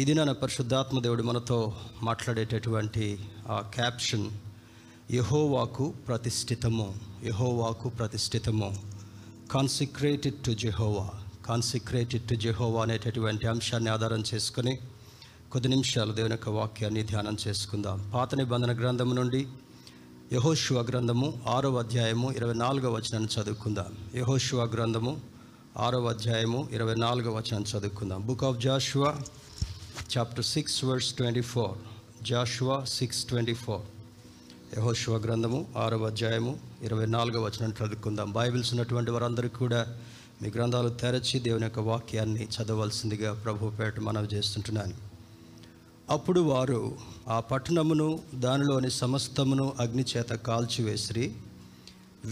ఇది నా పరిశుద్ధాత్మ దేవుడు మనతో మాట్లాడేటటువంటి ఆ క్యాప్షన్, యెహోవాకు ప్రతిష్ఠితము, యెహోవాకు ప్రతిష్ఠితము, consecrated to Jehovah, consecrated to Jehovah అనేటటువంటి అంశాన్ని ఆధారం చేసుకుని కొద్ది నిమిషాలు దేవుని యొక్క వాక్యాన్ని ధ్యానం చేసుకుందాం. పాత నిబంధన గ్రంథము నుండి యెహోషువ గ్రంథము 6వ అధ్యాయము 24వ వచనాన్ని చదువుకుందాం. యెహోషువ గ్రంథము 6వ అధ్యాయము 24వ వచనాన్ని చదువుకుందాం. Book of Joshua chapter 6 verse 24, Joshua 6:24, యెహోషువ గ్రంథము 6వ అధ్యాయము 24వ వచనం చదువుకుందాం. బైబిల్స్ ఉన్నటువంటి వారందరికీ కూడా మీ గ్రంథాలు తెరచి దేవుని యొక్క వాక్యాన్ని చదవలసిందిగా ప్రభుపేట మనవి చేస్తుంటున్నాను. అప్పుడు వారు ఆ పట్టణమును దానిలోని సమస్తమును అగ్నిచేత కాల్చివేసిరి,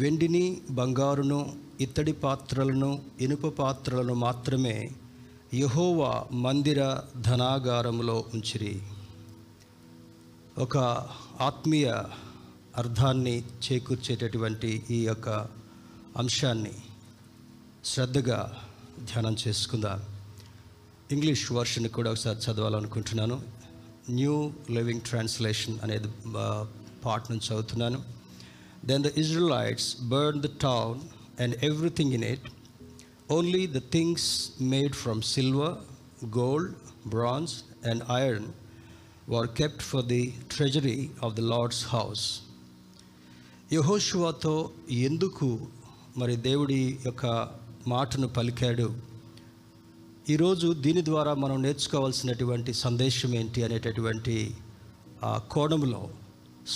వెండిని బంగారును ఇత్తడి పాత్రలను ఇనుప పాత్రలను మాత్రమే యెహోవా మందిర ధనాగారములో ఉంచిరి. ఒక ఆత్మీయ అర్థాన్ని చేకూర్చేటటువంటి ఈ యొక్క అంశాన్ని శ్రద్ధగా ధ్యానం చేసుకుందాం. ఇంగ్లీష్ వర్షన్ కూడా ఒకసారి చదవాలనుకుంటున్నాను. న్యూ లివింగ్ ట్రాన్స్లేషన్ అనేది పార్ట్ నుంచి చదువుతున్నాను. Then the Israelites burn the town and everything in it. Only the things made from silver, gold, bronze and iron were kept for the treasury of the Lord's house. యెహోషువతో ఎందుకు మరి దేవుడి యొక్క మాటను పలికాడు? ఈరోజు దీని ద్వారా మనం నేర్చుకోవాల్సినటువంటి సందేశం ఏంటి అనేటటువంటి ఆ కోణంలో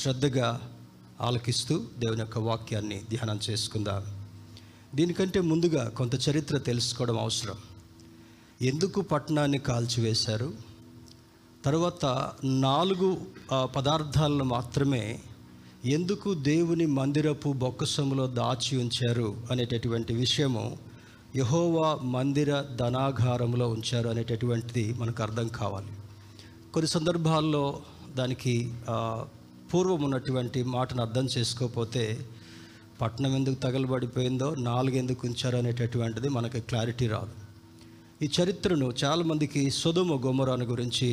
శ్రద్ధగా ఆలకిస్తూ దేవుని యొక్క వాక్యాన్ని ధ్యానం చేసుకుందాం. దీనికంటే ముందుగా కొంత చరిత్ర తెలుసుకోవడం అవసరం. ఎందుకు పట్టణాన్ని కాల్చివేశారు? తర్వాత 4 పదార్థాలను మాత్రమే ఎందుకు దేవుని మందిరపు బొక్కసములో దాచి ఉంచారు అనేటటువంటి విషయము, యెహోవా మందిర ధనాగారంలో ఉంచారు అనేటటువంటిది మనకు అర్థం కావాలి. కొన్ని సందర్భాల్లో దానికి పూర్వం ఉన్నటువంటి మాటను అర్థం చేసుకోకపోతే పట్టణం ఎందుకు తగలబడిపోయిందో, 4 ఎందుకు ఉంచారు అనేటటువంటిది మనకి క్లారిటీ రాదు. ఈ చరిత్రను చాలామందికి సొదొమ గొమొరాను గురించి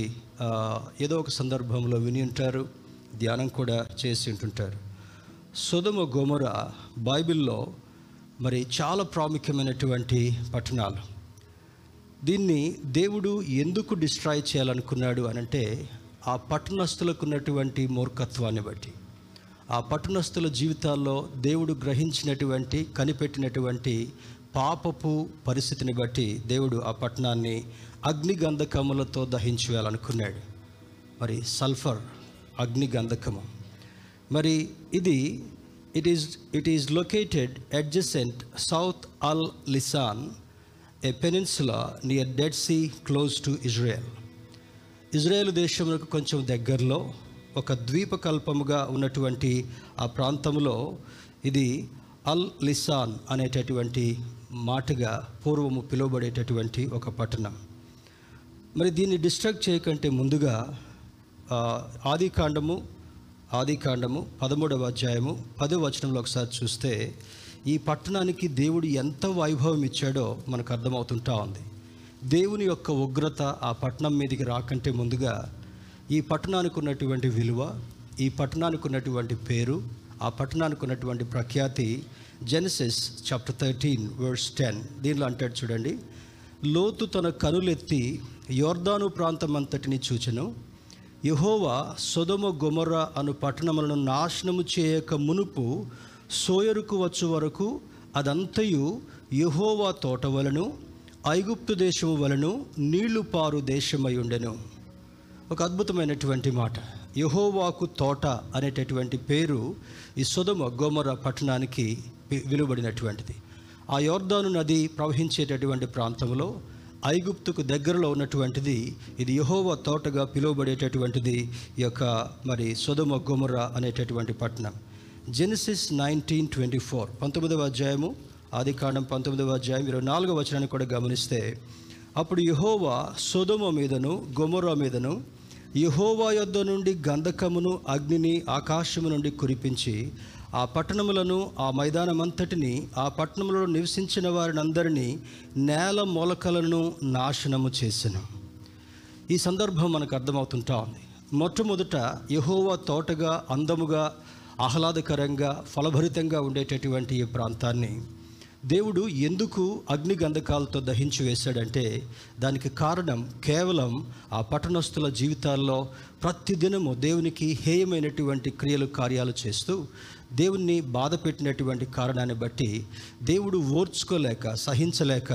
ఏదో ఒక సందర్భంలో విని ఉంటారు, ధ్యానం కూడా చేసి ఉంటుంటారు. సొదొమ గొమొరా బైబిల్లో మరి చాలా ప్రాముఖ్యమైనటువంటి పట్టణాలు. దీన్ని దేవుడు ఎందుకు డిస్ట్రాయ్ చేయాలనుకున్నాడు అనంటే ఆ పట్టణస్థులకు ఉన్నటువంటి మూర్ఖత్వాన్ని బట్టి, ఆ పట్టణస్థుల జీవితాల్లో దేవుడు గ్రహించినటువంటి కనిపెట్టినటువంటి పాపపు పరిస్థితిని బట్టి దేవుడు ఆ పట్టణాన్ని అగ్నిగంధకములతో దహించేయాలనుకున్నాడు. మరి సల్ఫర్ అగ్నిగంధకము, మరి ఇది it is located adjacent south Al Lisan, a peninsula near Dead Sea, close to Israel. Israel దేశంలో కొంచెం దగ్గరలో ఒక ద్వీపకల్పముగా ఉన్నటువంటి ఆ ప్రాంతంలో ఇది అల్ లిసాన్ అనేటటువంటి మాటగా పూర్వము పిలువబడేటటువంటి ఒక పట్టణం. మరి దీన్ని డిస్ట్రాక్ట్ చేయకంటే ముందుగా ఆదికాండము 13వ అధ్యాయము 10వ వచనంలో ఒకసారి చూస్తే ఈ పట్టణానికి దేవుడు ఎంత వైభవం ఇచ్చాడో మనకు అర్థమవుతుంటా ఉంది. దేవుని యొక్క ఉగ్రత ఆ పట్టణం మీదకి రాకంటే ముందుగా ఈ పట్టణానికి ఉన్నటువంటి విలువ, ఈ పట్టణానికి ఉన్నటువంటి పేరు, ఆ పట్టణానికి ఉన్నటువంటి ప్రఖ్యాతి జెనసిస్ చాప్టర్ 13 verse 10 దీనిలో అంటాడు చూడండి. లోతు తన కనులెత్తి యోర్దాను ప్రాంతం అంతటిని చూచెను, యెహోవా సొదొమ గొమొర్రా అను పట్టణములను నాశనము చేయక మునుపు సోయరుకు వచ్చు వరకు అదంతయు యెహోవా తోట వలెను ఐగుప్తు దేశము వలెను నీళ్లు పారు దేశమై ఉండెను. ఒక అద్భుతమైనటువంటి మాట. యెహోవాకు తోట అనేటటువంటి పేరు ఈ సొదొమ గొమొర్రా పట్టణానికి విలువబడినటువంటిది. ఆ యొర్దాను నది ప్రవహించేటటువంటి ప్రాంతంలో ఐగుప్తుకు దగ్గరలో ఉన్నటువంటిది ఇది యెహోవా తోటగా పిలువబడేటటువంటిది ఈ యొక్క మరి సొదొమ గొమొర్రా అనేటటువంటి పట్టణం. జెనసిస్ 19:24 19వ అధ్యాయము ఆదికాండం 19వ అధ్యాయం 24వ వచనాన్ని కూడా గమనిస్తే, అప్పుడు యెహోవా సొదొమ మీదను గొమొర్రా మీదను యెహోవా యొద్ద నుండి గంధకమును అగ్నిని ఆకాశము నుండి కురిపించి ఆ పట్టణములను ఆ మైదానమంతటిని ఆ పట్టణములలో నివసించిన వారిని అందరినీ నేల మొలకలను నాశనము చేసెను. ఈ సందర్భం మనకు అర్థమవుతుంటా ఉంది. మొట్టమొదట యెహోవా తోటగా అందముగా ఆహ్లాదకరంగా ఫలభరితంగా ఉండేటటువంటి ఈ ప్రాంతాన్ని దేవుడు ఎందుకు అగ్ని గంధకాలతో దహించి వేశాడంటే దానికి కారణం కేవలం ఆ పట్టణస్థుల జీవితాల్లో ప్రతిదినము దేవునికి హేయమైనటువంటి క్రియలు కార్యాలు చేస్తూ దేవుణ్ణి బాధ పెట్టినటువంటి కారణాన్ని బట్టి దేవుడు ఓర్చుకోలేక సహించలేక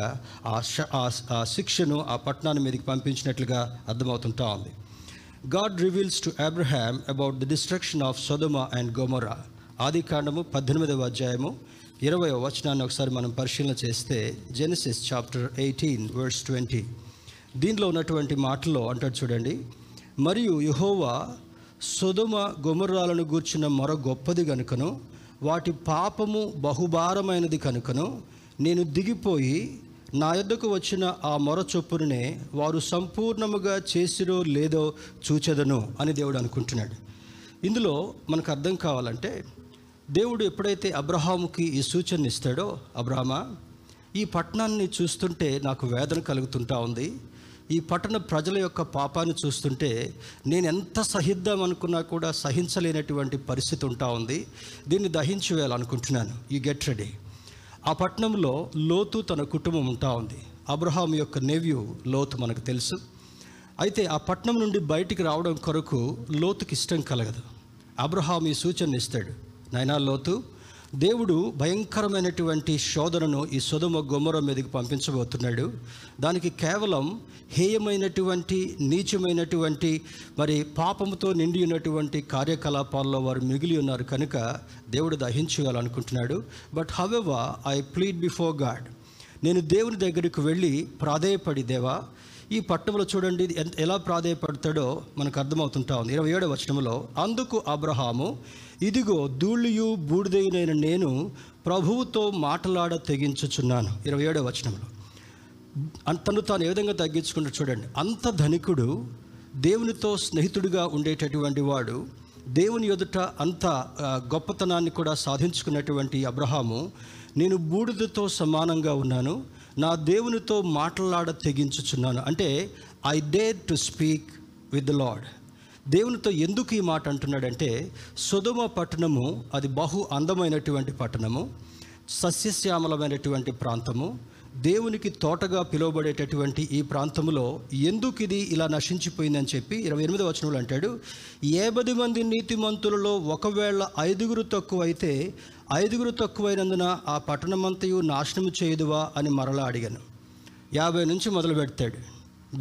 ఆ శిక్షను ఆ పట్టణాన్ని మీదకి పంపించినట్లుగా అర్థమవుతుంటా ఉంది. God reveals to Abraham about the destruction of Sodom and Gomorrah. ఆదికాండము 18వ అధ్యాయము 20వ వచనాన్ని ఒకసారి మనం పరిశీలన చేస్తే జెనసిస్ చాప్టర్ 18 verse 20 దీనిలో ఉన్నటువంటి మాటలో అంటాడు చూడండి, మరియు యెహోవా సొదొమ గొమొర్రాలను గూర్చిన మరో గొప్పది కనుకను వాటి పాపము బహుభారమైనది కనుకను నేను దిగిపోయి నా యొద్దకు వచ్చిన ఆ మొర చొప్పునే వారు సంపూర్ణముగా చేసిరో లేదో చూచెదను అని దేవుడు అనుకుంటున్నాడు. ఇందులో మనకు అర్థం కావాలంటే దేవుడు ఎప్పుడైతే అబ్రహాముకి ఈ సూచన ఇస్తాడో, అబ్రహామా ఈ పట్టణాన్ని చూస్తుంటే నాకు వేదన కలుగుతుంటా ఉంది, ఈ పట్టణ ప్రజల యొక్క పాపాన్ని చూస్తుంటే నేను ఎంత సహిద్దాం అనుకున్నా కూడా సహించలేనటువంటి పరిస్థితి ఉంటా ఉంది, దీన్ని దహించి వేయాలనుకుంటున్నాను, యు గెట్ రెడీ. ఆ పట్టణంలో లోతు తన కుటుంబం ఉంటా ఉంది. అబ్రహాం యొక్క నెవ్యూ లోతు మనకు తెలుసు. అయితే ఆ పట్టణం నుండి బయటికి రావడం కొరకు లోతుకి ఇష్టం కలగదు. అబ్రహాం ఈ సూచన ఇస్తాడు, నాయనా లోతు, దేవుడు భయంకరమైనటువంటి శోధనను ఈ సొదొమ గొమొర్రా మీదకి పంపించబోతున్నాడు, దానికి కేవలం హేయమైనటువంటి నీచమైనటువంటి మరి పాపంతో నిండి ఉన్నటువంటి కార్యకలాపాల్లో వారు మిగిలి ఉన్నారు కనుక దేవుడు దహించాలనుకుంటున్నాడు. But however I plead before God, నేను దేవుని దగ్గరికి వెళ్ళి ప్రాధేయపడి, దేవా ఈ పట్టణంలో చూడండి ఎలా ప్రాధేయపడతాడో మనకు అర్థమవుతుంటా ఉంది. 27వ వచనంలో అందుకు అబ్రహాము, ఇదిగో ధూళియు బూడిదయునైన నేను ప్రభువుతో మాట్లాడ తెగించుచున్నాను. 27వ వచనంలో తను తాను ఏ విధంగా తగ్గించుకుంటాడు చూడండి. అంత ధనికుడు, దేవునితో స్నేహితుడిగా ఉండేటటువంటి వాడు, దేవుని ఎదుట అంత గొప్పతనాన్ని కూడా సాధించుకున్నటువంటి అబ్రహాము, నేను బూడిదతో సమానంగా ఉన్నాను, నా దేవునితో మాట్లాడ తెగించుచున్నాను అంటే I dare to speak with the Lord. దేవునితో ఎందుకు ఈ మాట అంటున్నాడంటే సొదొమ పట్టణము అది బహు అందమైనటువంటి పట్టణము, సస్యశ్యామలమైనటువంటి ప్రాంతము, దేవునికి తోటగా పిలువబడేటటువంటి ఈ ప్రాంతంలో ఎందుకు ఇది ఇలా నశించిపోయిందని చెప్పి 28వ వచనంలో అంటాడు, 50 మంది నీతిమంతులలో ఒకవేళ 5గురు తక్కువైతే 5గురు తక్కువైనందున ఆ పట్టణమంతయు నాశనము చేయదువా అని మరలా అడిగాను. 50 నుంచి మొదలు పెడతాడు,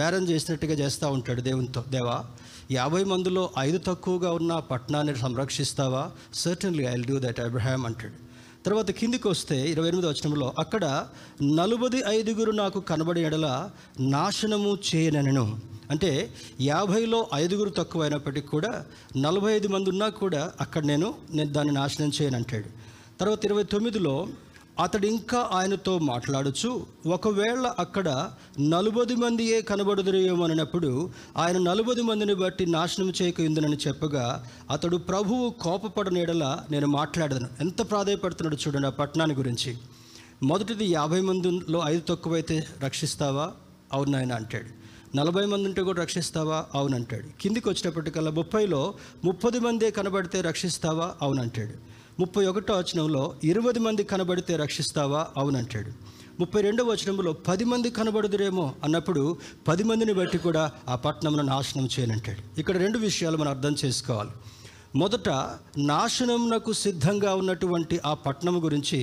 బేరం చేసినట్టుగా చేస్తూ ఉంటాడు దేవునితో, దేవా 50 మందిలో 5 తక్కువగా ఉన్న పట్టణాన్ని సంరక్షిస్తావా? Certainly I will do that Abraham అంటాడు. తర్వాత కిందికి వస్తే 28వ వచనంలో అక్కడ 45 నాకు కనబడి ఎడల నాశనము చేయనెను అంటే 50లో 5 తక్కువ అయినప్పటికీ కూడా 45 మంది ఉన్నా కూడా అక్కడ నేను దాన్ని నాశనం చేయనంటాడు. తర్వాత 29లో అతడు ఇంకా ఆయనతో మాట్లాడుచు ఒకవేళ అక్కడ 40 మందియే కనబడుదురేమోనప్పుడు ఆయన 40 మందిని బట్టి నాశనం చేయకయుందునని చెప్పగా అతడు ప్రభువు కోపపడిన ఎడల నేను మాట్లాడదను. ఎంత ప్రాధాయపడుతున్నాడు చూడండి ఆ పట్టణాన్ని గురించి. మొదటిది 50 మందిలో 5 తక్కువైతే రక్షిస్తావా? అవునాయన అంటాడు. 40 మంది ఉంటే కూడా రక్షిస్తావా? అవునంటాడు. కిందికి వచ్చేటప్పటికల్లా 30లో 30 మందే కనబడితే రక్షిస్తావా? అవునంటాడు. 31వ వచనంలో 20 మంది కనబడితే రక్షిస్తావా? అవునంటాడు. 32వ వచనంలో 10 మంది కనబడుదురేమో అన్నప్పుడు 10 మందిని బట్టి కూడా ఆ పట్టణంను నాశనం చేయనంటాడు. ఇక్కడ 2 విషయాలు మనం అర్థం చేసుకోవాలి. మొదట నాశనంకు సిద్ధంగా ఉన్నటువంటి ఆ పట్టణం గురించి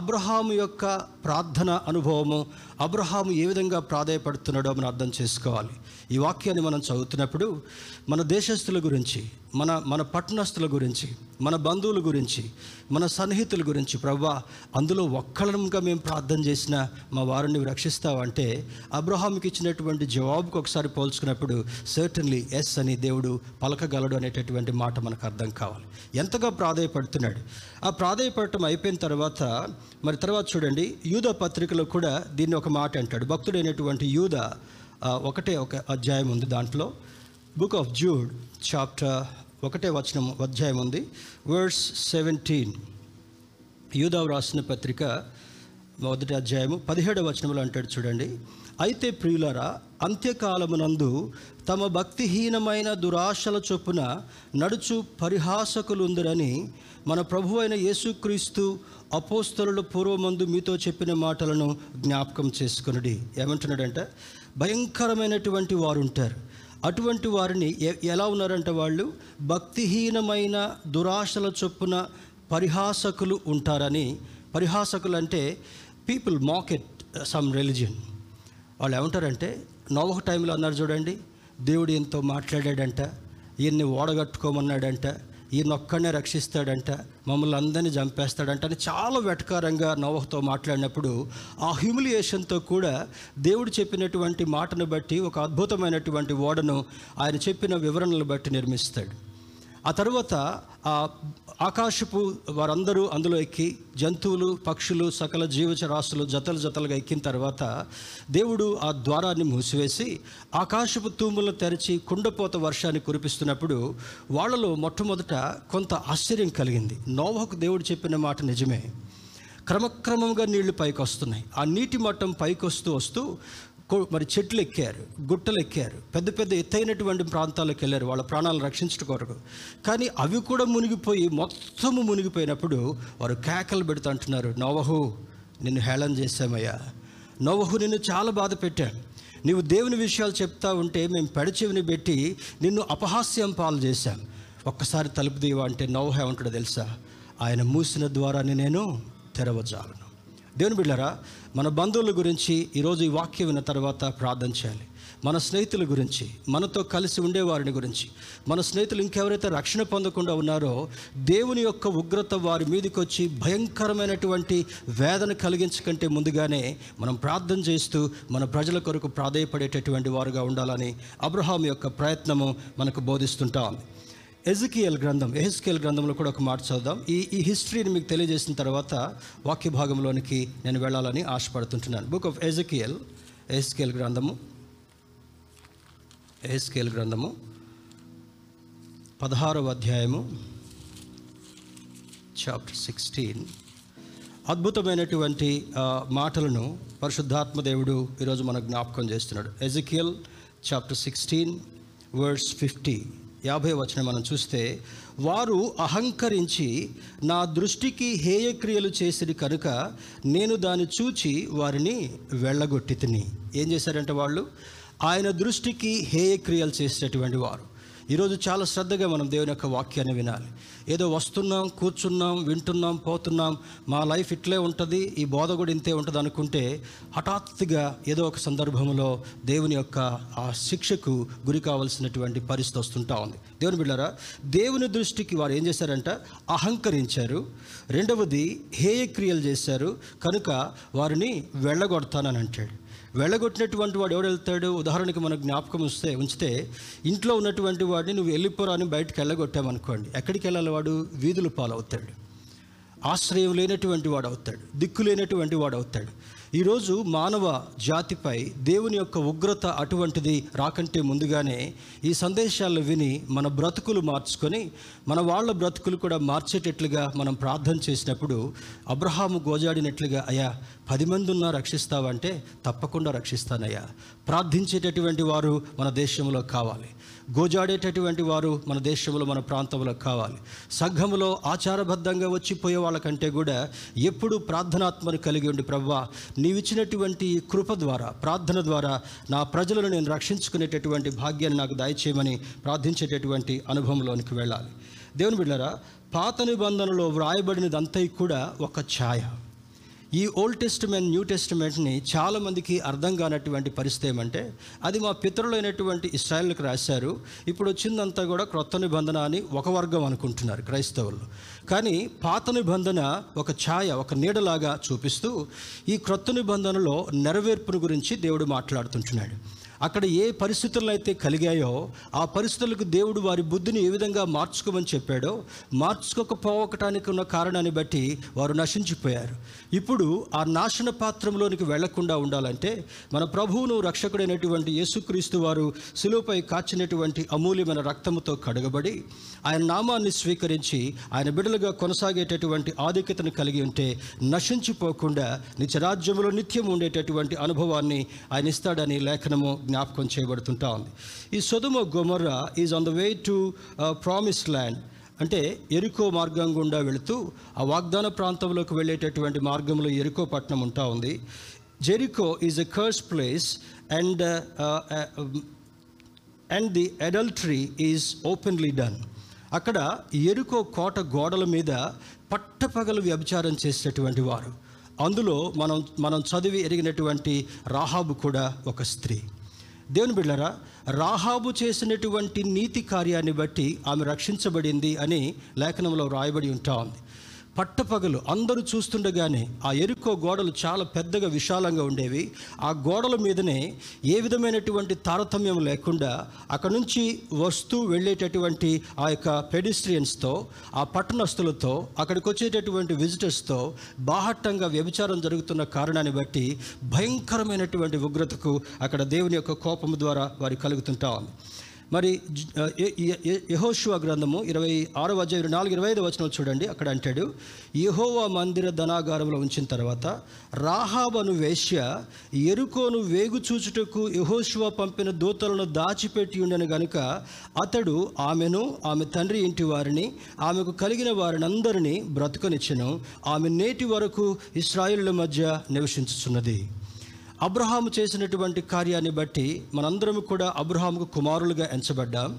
అబ్రహాము యొక్క ప్రార్థన అనుభవము, అబ్రహాము ఏ విధంగా ప్రాధాయపడుతున్నాడో మనం అర్థం చేసుకోవాలి. ఈ వాక్యాన్ని మనం చదువుతున్నప్పుడు మన దేశస్థుల గురించి, మన పట్టణస్థుల గురించి, మన బంధువుల గురించి, మన సన్నిహితుల గురించి, ప్రభువా అందులో ఒక్కళ్ళంగా మేము ప్రార్థన చేసిన మా వారిని రక్షిస్తావంటే అబ్రహాంకి ఇచ్చినటువంటి జవాబుకు ఒకసారి పోల్చుకున్నప్పుడు సర్టన్లీ ఎస్ అని దేవుడు పలకగలడు అనేటటువంటి మాట మనకు అర్థం కావాలి. ఎంతగా ప్రాధాయపడుతున్నాడు. ఆ ప్రాధాయపడటం అయిపోయిన తర్వాత మరి తర్వాత చూడండి యూదా పత్రికలో కూడా దీన్ని ఒక మాట అంటాడు. భక్తుడైనటువంటి యూదా 1వ అధ్యాయం ఉంది, దాంట్లో బుక్ ఆఫ్ జూడ్ చాప్టర్ 1వ అధ్యాయం ఉంది, verse 17 యూదా రాసిన పత్రిక 1వ అధ్యాయము 17వ వచనంలో అంటాడు చూడండి, అయితే ప్రియులారా అంత్యకాలమునందు తమ భక్తిహీనమైన దురాశల చొప్పున నడుచు పరిహాసకులుందరని మన ప్రభువైన యేసుక్రీస్తు అపోస్తలుల పూర్వమందు మీతో చెప్పిన మాటలను జ్ఞాపకం చేసుకునడి. ఏమంటున్నాడంటే, భయంకరమైనటువంటి వారు ఉంటారు. అటువంటి వారిని ఎలా ఉన్నారంటే, వాళ్ళు భక్తిహీనమైన దురాశల చొప్పున పరిహాసకులు ఉంటారని. పరిహాసకులు అంటే పీపుల్ మాకెట్ సమ్ రిలీజియన్. వాళ్ళు ఏమంటారంటే, నోవహు టైంలో అన్నారు చూడండి, దేవుడు ఎంతో మాట్లాడాడంట, ఈయన్ని ఓడగట్టుకోమన్నాడంట, ఈయనొక్కడనే రక్షిస్తాడంట, మమ్మల్ని అందరినీ చంపేస్తాడంట అని చాలా వెటకారంగా నోవహుతో మాట్లాడినప్పుడు ఆ హ్యూమిలియేషన్తో కూడా దేవుడు చెప్పినటువంటి మాటను బట్టి ఒక అద్భుతమైనటువంటి ఓడను ఆయన చెప్పిన వివరణను బట్టి నిర్మిస్తాడు. ఆ తర్వాత ఆ ఆకాశపు వారందరూ అందులో ఎక్కి, జంతువులు, పక్షులు, సకల జీవచరాశులు జతలు జతలుగా ఎక్కిన తర్వాత దేవుడు ఆ ద్వారాన్ని మూసివేసి ఆకాశపు తూములను తెరిచి కుండపోత వర్షాన్ని కురిపిస్తున్నప్పుడు వాళ్ళలో మొట్టమొదట కొంత ఆశ్చర్యం కలిగింది. నోవహుకు దేవుడు చెప్పిన మాట నిజమే. క్రమక్రమంగా నీళ్లు పైకి వస్తున్నాయి. ఆ నీటి మట్టం పైకి వస్తూ వస్తూ మరి చెట్లు ఎక్కారు, గుట్టలు ఎక్కారు, పెద్ద పెద్ద ఎత్తైనటువంటి ప్రాంతాలకు వెళ్ళారు వాళ్ళ ప్రాణాలను రక్షించడం కొరకు. కానీ అవి కూడా మునిగిపోయి, మొత్తము మునిగిపోయినప్పుడు వారు కేకలు పెడుతూ అంటున్నారు, నోవహు నిన్ను హేళన చేశామయ్యా, నోవహు నిన్ను చాలా బాధ పెట్టాను, నీవు దేవుని విషయాలు చెప్తా ఉంటే మేము పెడచెవిని పెట్టి నిన్ను అపహాస్యం పాలు చేశాం, ఒక్కసారి తలుపు దీవా అంటే నోవహు ఏమంటాడో తెలుసా, ఆయన మూసిన ద్వారాన్ని నేను తెరవజాలను. దేవుని బిడ్డలారా, మన బంధువుల గురించి ఈరోజు ఈ వాక్యం విన్న తర్వాత ప్రార్థన చేయాలి. మన స్నేహితుల గురించి, మనతో కలిసి ఉండేవారిని గురించి, మన స్నేహితులు ఇంకెవరైతే రక్షణ పొందకుండా ఉన్నారో దేవుని యొక్క ఉగ్రత వారి మీదకి వచ్చి భయంకరమైనటువంటి వేదన కలిగించకంటే ముందుగానే మనం ప్రార్థన చేస్తూ మన ప్రజల కొరకు ప్రాధేయపడేటటువంటి వారుగా ఉండాలని అబ్రహాం యొక్క ప్రయత్నము మనకు బోధిస్తుంటాం. ఎహెజ్కేల్ గ్రంథంలో కూడా ఒక మాట చదువుదాం. ఈ హిస్టరీని మీకు తెలియజేసిన తర్వాత వాక్య భాగంలోనికి నేను వెళ్ళాలని ఆశపడుతుంటున్నాను. బుక్ ఆఫ్ ఎహెజ్కేల్ గ్రంథము 16వ అధ్యాయము చాప్టర్ 16 అద్భుతమైనటువంటి మాటలను పరిశుద్ధాత్మ దేవుడు ఈరోజు మనకు జ్ఞాపకం చేస్తున్నాడు. ఎహెజ్కేల్ చాప్టర్ 16 వర్స్ 50 50వ వచనం మనం చూస్తే, వారు అహంకరించి నా దృష్టికి హేయక్రియలు చేసిరి కనుక నేను దాన్ని చూచి వారిని వెళ్ళగొట్టి తిని. ఏం చేశారంటే, వాళ్ళు ఆయన దృష్టికి హేయక్రియలు చేసేటటువంటి వారు. ఈరోజు చాలా శ్రద్ధగా మనం దేవుని యొక్క వాక్యాన్ని వినాలి. ఏదో వస్తున్నాం, కూర్చున్నాం, వింటున్నాం, పోతున్నాం, మా లైఫ్ ఇట్లే ఉంటుంది, ఈ బోధ కూడా ఇంతే ఉంటుంది అనుకుంటే హఠాత్తుగా ఏదో ఒక సందర్భంలో దేవుని యొక్క ఆ శిక్షకు గురి కావాల్సినటువంటి పరిస్థితి వస్తుంటా ఉంది. దేవుని బిడ్డలారా, దేవుని దృష్టికి వారు ఏం చేశారంట, అహంకరించారు. రెండవది, హేయక్రియలు చేశారు కనుక వారిని వెళ్ళగొడతానని అంటాడు. వెళ్ళగొట్టినటువంటి వాడు ఎవడు వెళ్తాడు? ఉదాహరణకి మనకు జ్ఞాపకం ఉంచితే ఇంట్లో ఉన్నటువంటి వాడిని నువ్వు వెళ్ళిపోరా అని బయటకు వెళ్ళగొట్టామనుకోండి, ఎక్కడికి వెళ్ళాలి? వాడు వీధుల పాలవుతాడు, ఆశ్రయం లేనటువంటి వాడు అవుతాడు, దిక్కు లేనటువంటి వాడు అవుతాడు. ఈరోజు మానవ జాతిపై దేవుని యొక్క ఉగ్రత అటువంటిది రాకంటే ముందుగానే ఈ సందేశాలను విని మన బ్రతుకులు మార్చుకొని మన వాళ్ళ బ్రతుకులు కూడా మార్చేటట్లుగా మనం ప్రార్థన చేసినప్పుడు అబ్రహాము గోజాడినట్లుగా, అయ్యా 10 మంది ఉన్నా రక్షిస్తావంటే తప్పకుండా రక్షిస్తానయ్యా. ప్రార్థించేటటువంటి వారు మన దేశంలో కావాలి, గోజాడేటటువంటి వారు మన దేశంలో మన ప్రాంతంలో కావాలి. సంఘంలో ఆచారబద్ధంగా వచ్చిపోయే వాళ్ళకంటే కూడా ఎప్పుడు ప్రార్థనాత్మను కలిగి ఉండి, ప్రభువా నీవిచ్చినటువంటి కృప ద్వారా, ప్రార్థన ద్వారా నా ప్రజలను నేను రక్షించుకునేటటువంటి భాగ్యాన్ని నాకు దయచేయమని ప్రార్థించేటటువంటి అనుభవంలోనికి వెళ్ళాలి. దేవుని బిడ్డలారా, పాత నిబంధనలో వ్రాయబడినదంతా కూడా ఒక ఛాయ. ఈ ఓల్డ్ టెస్టిమెంట్, న్యూ టెస్టిమెంట్ని చాలామందికి అర్థం కానటువంటి పరిస్థితి ఏమంటే, అది మా పితరులైనటువంటి ఇస్రాయేల్కి రాశారు, ఇప్పుడు వచ్చిందంతా కూడా క్రొత్త నిబంధన అని ఒక వర్గం అనుకుంటున్నారు క్రైస్తవులు. కానీ పాత నిబంధన ఒక ఛాయ, ఒక నీడలాగా చూపిస్తూ ఈ క్రొత్త నిబంధనలో నెరవేర్పును గురించి దేవుడు మాట్లాడుతుంటున్నాడు. అక్కడ ఏ పరిస్థితులను అయితే కలిగాయో ఆ పరిస్థితులకు దేవుడు వారి బుద్ధిని ఏ విధంగా మార్చుకోమని చెప్పాడో, మార్చుకోకపోవటానికి ఉన్న కారణాన్ని బట్టి వారు నశించిపోయారు. ఇప్పుడు ఆ నాశన పాత్రంలోనికి వెళ్లకుండా ఉండాలంటే మన ప్రభువును రక్షకుడైనటువంటి యేసుక్రీస్తు వారు శిలువపై కాచినటువంటి అమూల్యమైన రక్తముతో కడగబడి ఆయన నామాన్ని స్వీకరించి ఆయన బిడ్డలుగా కొనసాగేటటువంటి ఆధిక్యతను కలిగి ఉంటే నశించిపోకుండా నిత్యరాజ్యంలో నిత్యం ఉండేటటువంటి అనుభవాన్ని ఆయన ఇస్తాడని లేఖనము జ్ఞాపకం చేయబడుతుంటా ఉంది. ఈ సొదొమ గొమొర్రా is on the way to promised land, అంటే ఎరికో మార్గం గుండా వెళుతూ ఆ వాగ్దాన ప్రాంతంలోకి వెళ్ళేటటువంటి మార్గంలో ఎరికో పట్టణం ఉంటా ఉంది. Jericho is a curse place and the adultery is openly done. అక్కడ ఎరికో కోట గోడల మీద పట్టపగలు వ్యభిచారం చేసేటువంటి వారు, అందులో మనం చదివి ఎరిగినటువంటి రాహాబు కూడా ఒక స్త్రీ. దేవుని బిడ్డలారా, రాహాబు చేసినటువంటి నీతి కార్యాన్ని బట్టి ఆమె రక్షించబడింది అని లేఖనంలో రాయబడి ఉంటా ఉంది. పట్టపగలు అందరూ చూస్తుండగానే ఆ ఎరికో గోడలు చాలా పెద్దగా విశాలంగా ఉండేవి. ఆ గోడల మీదనే ఏ విధమైనటువంటి తారతమ్యం లేకుండా అక్కడ నుంచి వస్తూ వెళ్ళేటటువంటి ఆ యొక్క పెడిస్ట్రియన్స్తో, ఆ పట్టణస్తులతో, అక్కడికి వచ్చేటటువంటి విజిటర్స్తో బాహటంగా వ్యభిచారం జరుగుతున్న కారణాన్ని బట్టి భయంకరమైనటువంటి ఉగ్రతకు అక్కడ దేవుని యొక్క కోపం ద్వారా వారు కలుగుతుంటా ఉంది. మరి యెహోషువ గ్రంథము 26:24-25 చూడండి. అక్కడ అంటాడు, యెహోవా మందిర ధనాగారంలో ఉంచిన తర్వాత రాహాబను వేశ్య ఎరుకోను వేగు చూచుటకు యెహోషువ పంపిన దూతలను దాచిపెట్టి ఉండను గనుక అతడు ఆమెను, ఆమె తండ్రి ఇంటి వారిని, ఆమెకు కలిగిన వారినందరినీ బ్రతుకనిచ్చెను. ఆమె నేటి వరకు ఇశ్రాయేలుల మధ్య నివసించుచున్నది. అబ్రహాము చేసినటువంటి కార్యాన్ని బట్టి మనందరం కూడా అబ్రహాముకు కుమారులుగా ఎంచబడ్డాం.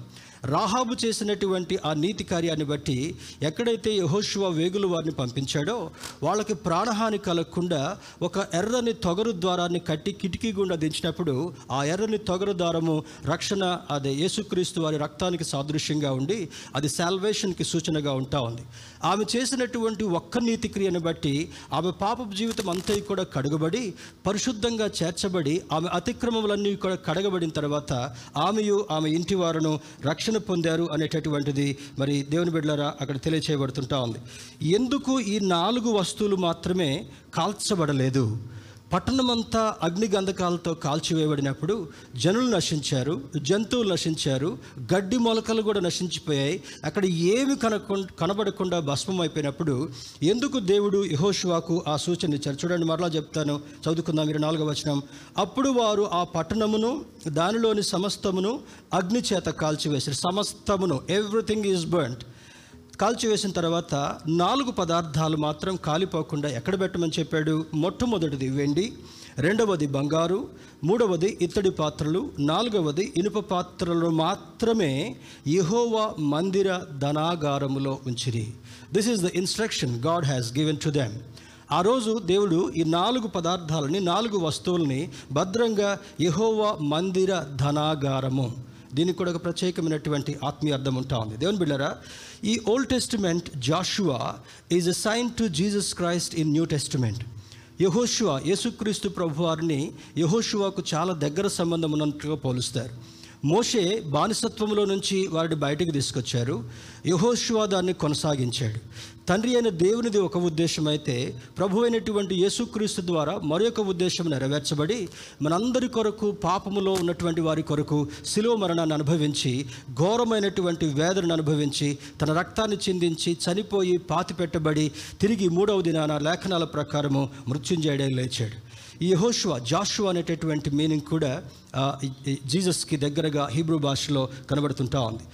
రాహాబు చేసినటువంటి ఆ నీతి కార్యాన్ని బట్టి ఎక్కడైతే యెహోషువ వేగులు వారిని పంపించాడో వాళ్ళకి ప్రాణహాని కలగకుండా ఒక ఎర్రని తొగరు ద్వారాన్ని కట్టి కిటికీ గుండా దించినప్పుడు ఆ ఎర్రని తొగరు ద్వారము రక్షణ, అదే యేసుక్రీస్తు వారి రక్తానికి సాదృశ్యంగా ఉండి అది సాల్వేషన్కి సూచనగా ఉంటా ఉంది. ఆమె చేసినటువంటి ఒక్క నీతి క్రియను బట్టి ఆమె పాపపు జీవితం అంతా కూడా కడగబడి పరిశుద్ధంగా చేర్చబడి ఆమె అతిక్రమములన్నీ కూడా కడగబడిన తర్వాత ఆమెయు ఆమె ఇంటి వారును రక్షణ పొందారు అనేటటువంటిది మరి దేవుని బిడ్డలారా అక్కడ తెలియచేయబడుతుంటా ఉంది. ఎందుకు ఈ 4 వస్తువులు మాత్రమే కాల్చబడలేదు? పట్టణమంతా అగ్నిగంధకాలతో కాల్చివేయబడినప్పుడు జనులు నశించారు, జంతువులు నశించారు, గడ్డి మొలకలు కూడా నశించిపోయాయి. అక్కడ ఏమి కనబడకుండా భస్మం అయిపోయినప్పుడు ఎందుకు దేవుడు యెహోషువాకు ఆ సూచన ఇచ్చారు? చూడండి, మరలా చెప్తాను, చదువుకుందాం 24వ వచనం. అప్పుడు వారు ఆ పట్టణమును దానిలోని సమస్తమును అగ్ని చేత కాల్చివేశారు. సమస్తమును, ఎవ్రీథింగ్ ఈజ్ బర్న్డ్. కాల్చివేసిన తర్వాత 4 పదార్థాలు మాత్రం కాలిపోకుండా ఎక్కడ పెట్టమని చెప్పాడు? మొట్టమొదటిది వెండి, 2వది బంగారు, 3వది ఇత్తడి పాత్రలు, 4వది ఇనుప పాత్రలు మాత్రమే యెహోవా మందిర ధనాగారములో ఉంచిరి. This is the instruction God has given to them. ఆ రోజు దేవుడు ఈ 4 పదార్థాలని, 4 వస్తువుల్ని భద్రంగా యెహోవా మందిర ధనాగారము, దీనికి కూడా ఒక ప్రత్యేకమైనటువంటి ఆత్మీయ అర్థం ఉంటా ఉంది. దేవుని బిడ్డలారా, ఈ old testament Joshua is a sign to Jesus Christ in New Testament. యెహోషువ, యేసుక్రీస్తు ప్రభువారిని యెహోషువకు చాలా దగ్గర సంబంధం ఉన్నట్టుగా పోలుస్తారు. మోషే బానిసత్వంలో నుంచి వారిని బయటకు తీసుకొచ్చారు, యెహోషువ దాన్ని కొనసాగించాడు. తండ్రి అయిన దేవునిది ఒక ఉద్దేశం అయితే ప్రభు అయినటువంటి యేసుక్రీస్తు ద్వారా మరొక ఉద్దేశం నెరవేర్చబడి మనందరి కొరకు, పాపములో ఉన్నటువంటి వారి కొరకు శిలువ మరణాన్ని అనుభవించి, ఘోరమైనటువంటి వేదనను అనుభవించి, తన రక్తాన్ని చిందించి, చనిపోయి, పాతిపెట్టబడి, తిరిగి 3వ దినాన లేఖనాల ప్రకారము మృత్యుంజయుడై లేచాడు. ఈ యెహోషువ, జాషువా అనేటటువంటి మీనింగ్ కూడా జీసస్కి దగ్గరగా హీబ్రూ భాషలో కనబడుతుంటా ఉంది.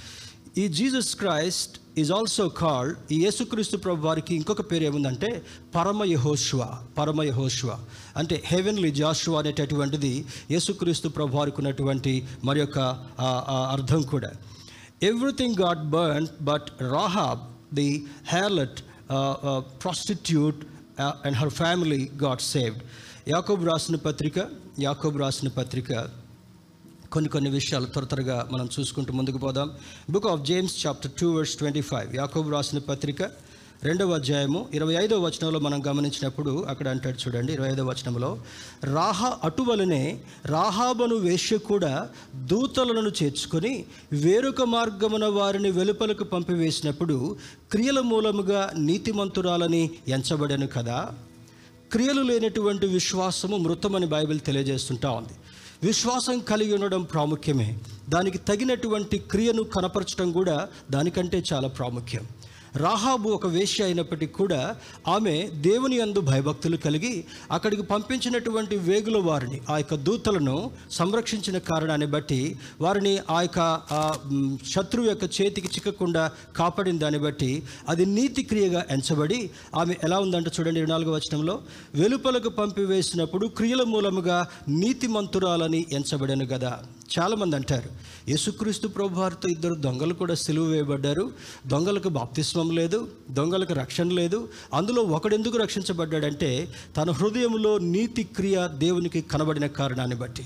ఈ Jesus Christ is also called, ఈ యేసుక్రీస్తు ప్రభు వారికి ఇంకొక పేరు ఏముందంటే పరమ యెహోషువ. పరమ యెహోషువ అంటే హెవెన్లీ జాషువా అనేటటువంటిది యేసుక్రీస్తు ప్రభు వారికి ఉన్నటువంటి మరి యొక్క అర్థం కూడా. Everything got burn but Rahab the harlot prostitute and her family got saved. యాకోబు రాసిన పత్రిక కొన్ని విషయాలు త్వరగా మనం చూసుకుంటూ ముందుకు పోదాం. బుక్ ఆఫ్ జేమ్స్ చాప్టర్ 2:25, యాకోబు రాసిన పత్రిక 2వ అధ్యాయము 25వ వచనంలో మనం గమనించినప్పుడు అక్కడ అంటాడు. చూడండి 25వ వచనంలో, అటువలనే రాహాబను వేశ్య కూడా దూతలను చేర్చుకొని వేరొక మార్గమున వారిని వెలుపలకు పంపివేసినప్పుడు క్రియల మూలముగా నీతిమంతురాలని ఎంచబడెను కదా. క్రియలు లేనటువంటి విశ్వాసము మృతమని బైబిల్ తెలియజేస్తుంటా ఉంది. విశ్వాసం కలిగి ఉండడం ప్రాముఖ్యమే, దానికి తగినటువంటి క్రియను కనపరచడం కూడా దానికంటే చాలా ప్రాముఖ్యం. రాహాబు ఒక వేశ్య అయినప్పటికీ కూడా ఆమె దేవుని యందు భయభక్తులు కలిగి అక్కడికి పంపించినటువంటి వేగుల వారిని ఆ యొక్క దూతలను సంరక్షించిన కారణాన్ని బట్టి వారిని ఆ యొక్క శత్రువు యొక్క చేతికి చిక్కకుండా కాపాడిన దాన్ని బట్టి అది నీతి క్రియగా ఎంచబడి ఆమె ఎలా ఉందంటే చూడండి 24వ వచనంలో వెలుపలకు పంపివేసినప్పుడు క్రియల మూలముగా నీతిమంతురాలని ఎంచబడను కదా. చాలామంది అంటారు యేసుక్రీస్తు ప్రభువారితో ఇద్దరు దొంగలు కూడా సిలువ వేయబడ్డారు, దొంగలకు బాప్తిస్మం లేదు, దొంగలకు రక్షణ లేదు, అందులో ఒకడెందుకు రక్షించబడ్డాడంటే తన హృదయంలో నీతి క్రియ దేవునికి కనబడిన కారణాన్ని బట్టి.